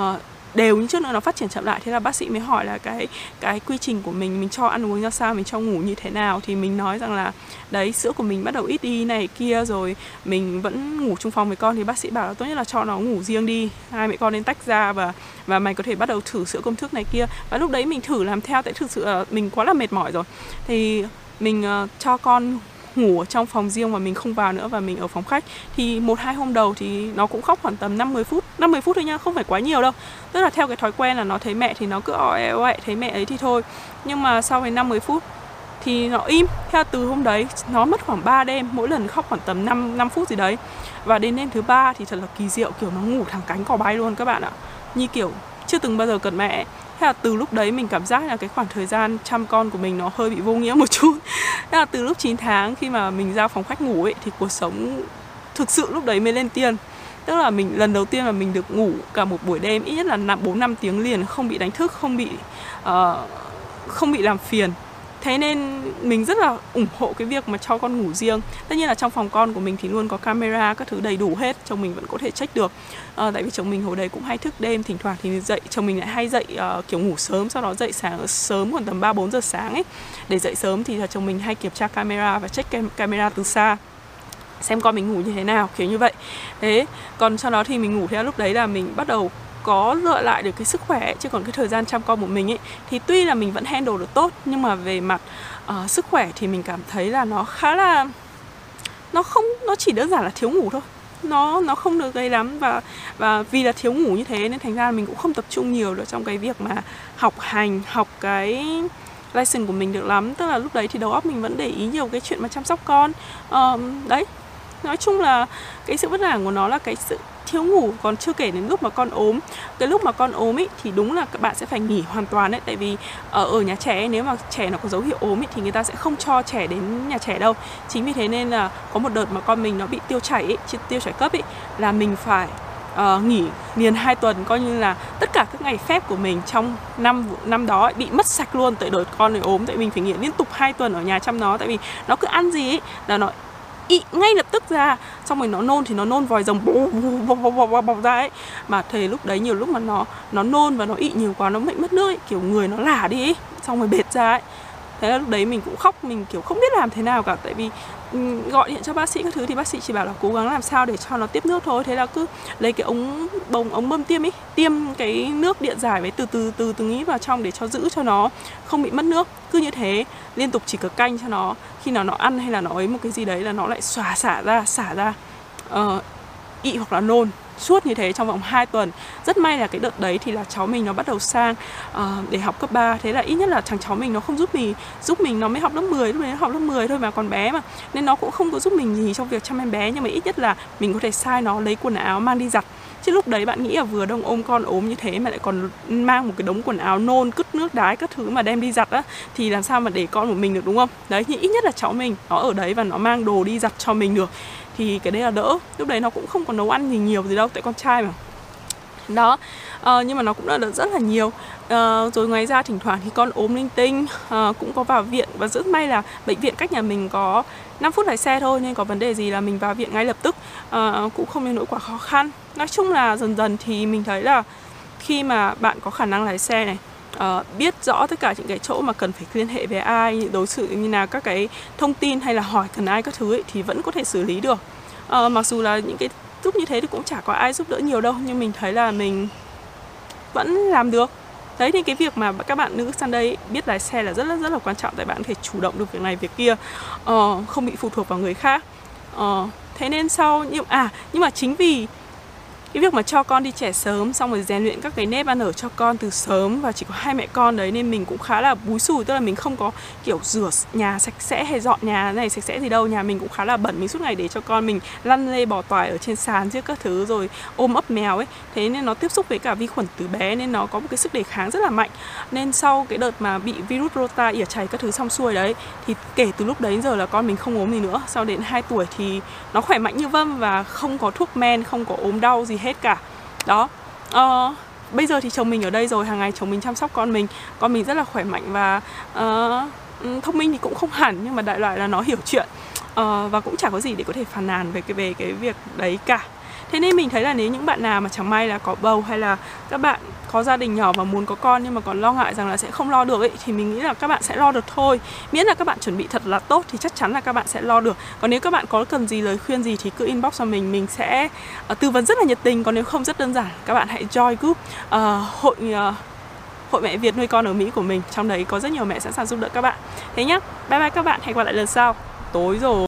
đều như trước nữa, nó phát triển chậm lại. Thế là bác sĩ mới hỏi là cái cái quy trình của mình, mình cho ăn uống ra sao, mình cho ngủ như thế nào, thì mình nói rằng là đấy, sữa của mình bắt đầu ít đi này kia, rồi mình vẫn ngủ chung phòng với con. Thì bác sĩ bảo là tốt nhất là cho nó ngủ riêng đi, hai mẹ con nên tách ra và và mày có thể bắt đầu thử sữa công thức này kia. Và lúc đấy mình thử làm theo, tại thực sự là mình quá là mệt mỏi rồi, thì mình uh, cho con ngủ ở trong phòng riêng và mình không vào nữa, và mình ở phòng khách. Thì một hai hôm đầu thì nó cũng khóc khoảng tầm năm mươi phút thôi nha, không phải quá nhiều đâu, tức là theo cái thói quen là nó thấy mẹ thì nó cứ o e oẹ, thấy mẹ ấy thì thôi. Nhưng mà sau cái năm mươi phút thì nó im. Theo từ hôm đấy nó mất khoảng ba đêm, mỗi lần khóc khoảng tầm năm phút gì đấy. Và đến đêm thứ ba thì thật là kỳ diệu, kiểu nó ngủ thẳng cánh cò bay luôn các bạn ạ, như kiểu chưa từng bao giờ cần mẹ. Thế là từ lúc đấy mình cảm giác là cái khoảng thời gian chăm con của mình nó hơi bị vô nghĩa một chút. Thế là từ lúc chín tháng khi mà mình ra phòng khách ngủ ấy, thì cuộc sống thực sự lúc đấy mới lên tiên. Tức là mình lần đầu tiên là mình được ngủ cả một buổi đêm, ít nhất là bốn năm tiếng liền, không bị đánh thức, không bị uh, không bị làm phiền. Thế nên mình rất là ủng hộ cái việc mà cho con ngủ riêng. Tất nhiên là trong phòng con của mình thì luôn có camera, các thứ đầy đủ hết, chồng mình vẫn có thể check được. À, tại vì chồng mình hồi đấy cũng hay thức đêm, thỉnh thoảng thì dậy, chồng mình lại hay dậy uh, kiểu ngủ sớm, sau đó dậy sáng sớm khoảng tầm ba bốn giờ sáng ấy. Để dậy sớm thì là chồng mình hay kiểm tra camera và check camera từ xa, xem con mình ngủ như thế nào, kiểu như vậy. Thế, còn sau đó thì mình ngủ theo lúc đấy là mình bắt đầu có lợi lại được cái sức khỏe ấy. Chứ còn cái thời gian chăm con của mình ấy thì tuy là mình vẫn handle được tốt, nhưng mà về mặt uh, sức khỏe thì mình cảm thấy là nó khá là nó không nó chỉ đơn giản là thiếu ngủ thôi, nó nó không được gây lắm. Và và vì là thiếu ngủ như thế nên thành ra là mình cũng không tập trung nhiều được trong cái việc mà học hành, học cái lesson của mình được lắm. Tức là lúc đấy thì đầu óc mình vẫn để ý nhiều cái chuyện mà chăm sóc con. Uh, đấy, nói chung là cái sự vất vả của nó là cái sự thiếu ngủ. Còn chưa kể đến lúc mà con ốm, cái lúc mà con ốm ấy thì đúng là các bạn sẽ phải nghỉ hoàn toàn đấy, tại vì ở, ở nhà trẻ ấy, nếu mà trẻ nó có dấu hiệu ốm ấy thì người ta sẽ không cho trẻ đến nhà trẻ đâu. Chính vì thế nên là có một đợt mà con mình nó bị tiêu chảy ấy, tiêu chảy cấp ấy, là mình phải Uh, nghỉ liền hai tuần, coi như là tất cả các ngày phép của mình trong năm năm đó ấy, bị mất sạch luôn. Tại đợt con này ốm, tại mình phải nghỉ liên tục hai tuần ở nhà chăm nó, tại vì nó cứ ăn gì ấy là nó ị ngay lập tức ra, xong rồi nó nôn thì nó nôn vòi rồng bọc ra ấy. Mà thề lúc đấy nhiều lúc mà nó nó nôn và nó ị nhiều quá, nó bị mất nước ấy, kiểu người nó lả đi ấy, xong rồi bệt ra ấy. Thế là lúc đấy mình cũng khóc, mình kiểu không biết làm thế nào cả, tại vì gọi điện cho bác sĩ các thứ thì bác sĩ chỉ bảo là cố gắng làm sao để cho nó tiếp nước thôi. Thế là cứ lấy cái ống bông ống bơm tiêm ấy, tiêm cái nước điện giải với từ từ từ từ nghĩ vào trong để cho giữ cho nó không bị mất nước. Cứ như thế liên tục, chỉ có canh cho nó, khi nào nó ăn hay là nó ấy một cái gì đấy là nó lại xòa xả ra xả ra uh, ị hoặc là nôn suốt như thế trong vòng hai tuần. Rất may là cái đợt đấy thì là cháu mình nó bắt đầu sang uh, để học cấp ba. Thế là ít nhất là thằng cháu mình nó không giúp mình, giúp mình nó mới học lớp mười, lúc đấy nó học lớp mười thôi mà còn bé mà. Nên nó cũng không có giúp mình gì trong việc chăm em bé, nhưng mà ít nhất là mình có thể sai nó lấy quần áo mang đi giặt. Chứ lúc đấy bạn nghĩ là vừa đông ôm con ốm như thế mà lại còn mang một cái đống quần áo nôn, cứt nước đái các thứ mà đem đi giặt á, thì làm sao mà để con của mình được, đúng không? Đấy, nhưng ít nhất là cháu mình nó ở đấy và nó mang đồ đi giặt cho mình được, thì cái đấy là đỡ. Lúc đấy nó cũng không có nấu ăn gì nhiều gì đâu, tại con trai mà. đó. À, nhưng mà nó cũng đã được rất là nhiều. À, rồi ngoài ra thỉnh thoảng thì con ốm linh tinh, à, cũng có vào viện, và rất may là bệnh viện cách nhà mình có năm phút lái xe thôi, nên có vấn đề gì là mình vào viện ngay lập tức, à, cũng không nên nỗi quá khó khăn. Nói chung là dần dần thì mình thấy là khi mà bạn có khả năng lái xe này, Uh, biết rõ tất cả những cái chỗ mà cần phải liên hệ với ai, đối xử như nào, các cái thông tin hay là hỏi cần ai các thứ ấy, thì vẫn có thể xử lý được. uh, Mặc dù là những cái giúp như thế thì cũng chả có ai giúp đỡ nhiều đâu, nhưng mình thấy là mình vẫn làm được. Đấy, thì cái việc mà các bạn nữ sang đây biết lái xe là rất là rất là quan trọng, tại bạn có thể chủ động được việc này việc kia, uh, không bị phụ thuộc vào người khác. uh, Thế nên sau nhưng, à, nhưng mà chính vì cái việc mà cho con đi trẻ sớm, xong rồi rèn luyện các cái nếp ăn ở cho con từ sớm, và chỉ có hai mẹ con đấy nên mình cũng khá là búi xùi. Tức là mình không có kiểu rửa nhà sạch sẽ hay dọn nhà này sạch sẽ gì đâu. Nhà mình cũng khá là bẩn, mình suốt ngày để cho con mình lăn lê bỏ toài ở trên sàn chứ các thứ, rồi ôm ấp mèo ấy. Thế nên nó tiếp xúc với cả vi khuẩn từ bé, nên nó có một cái sức đề kháng rất là mạnh. Nên sau cái đợt mà bị virus rota, ỉa chảy các thứ xong xuôi đấy, thì kể từ lúc đấy đến giờ là con mình không ốm gì nữa. Sau đến hai tuổi thì nó khỏe mạnh như vâm, và không có thuốc men, không có ốm đau gì hết cả. Đó. Ờ, bây giờ thì chồng mình ở đây rồi, hàng ngày chồng mình chăm sóc con mình. Con mình rất là khỏe mạnh và uh, thông minh thì cũng không hẳn, nhưng mà đại loại là nó hiểu chuyện. Uh, và cũng chả có gì để có thể phàn nàn về cái về cái việc đấy cả. Thế nên mình thấy là nếu những bạn nào mà chẳng may là có bầu, hay là các bạn có gia đình nhỏ và muốn có con nhưng mà còn lo ngại rằng là sẽ không lo được ấy, thì mình nghĩ là các bạn sẽ lo được thôi. Miễn là các bạn chuẩn bị thật là tốt thì chắc chắn là các bạn sẽ lo được. Còn nếu các bạn có cần gì, lời khuyên gì thì cứ inbox cho mình, mình sẽ uh, tư vấn rất là nhiệt tình. Còn nếu không, rất đơn giản, các bạn hãy join group uh, hội uh, hội mẹ Việt nuôi con ở Mỹ của mình. Trong đấy có rất nhiều mẹ sẵn sàng giúp đỡ các bạn. Thế nhá, bye bye các bạn, hẹn gặp lại lần sau. Tối rồi.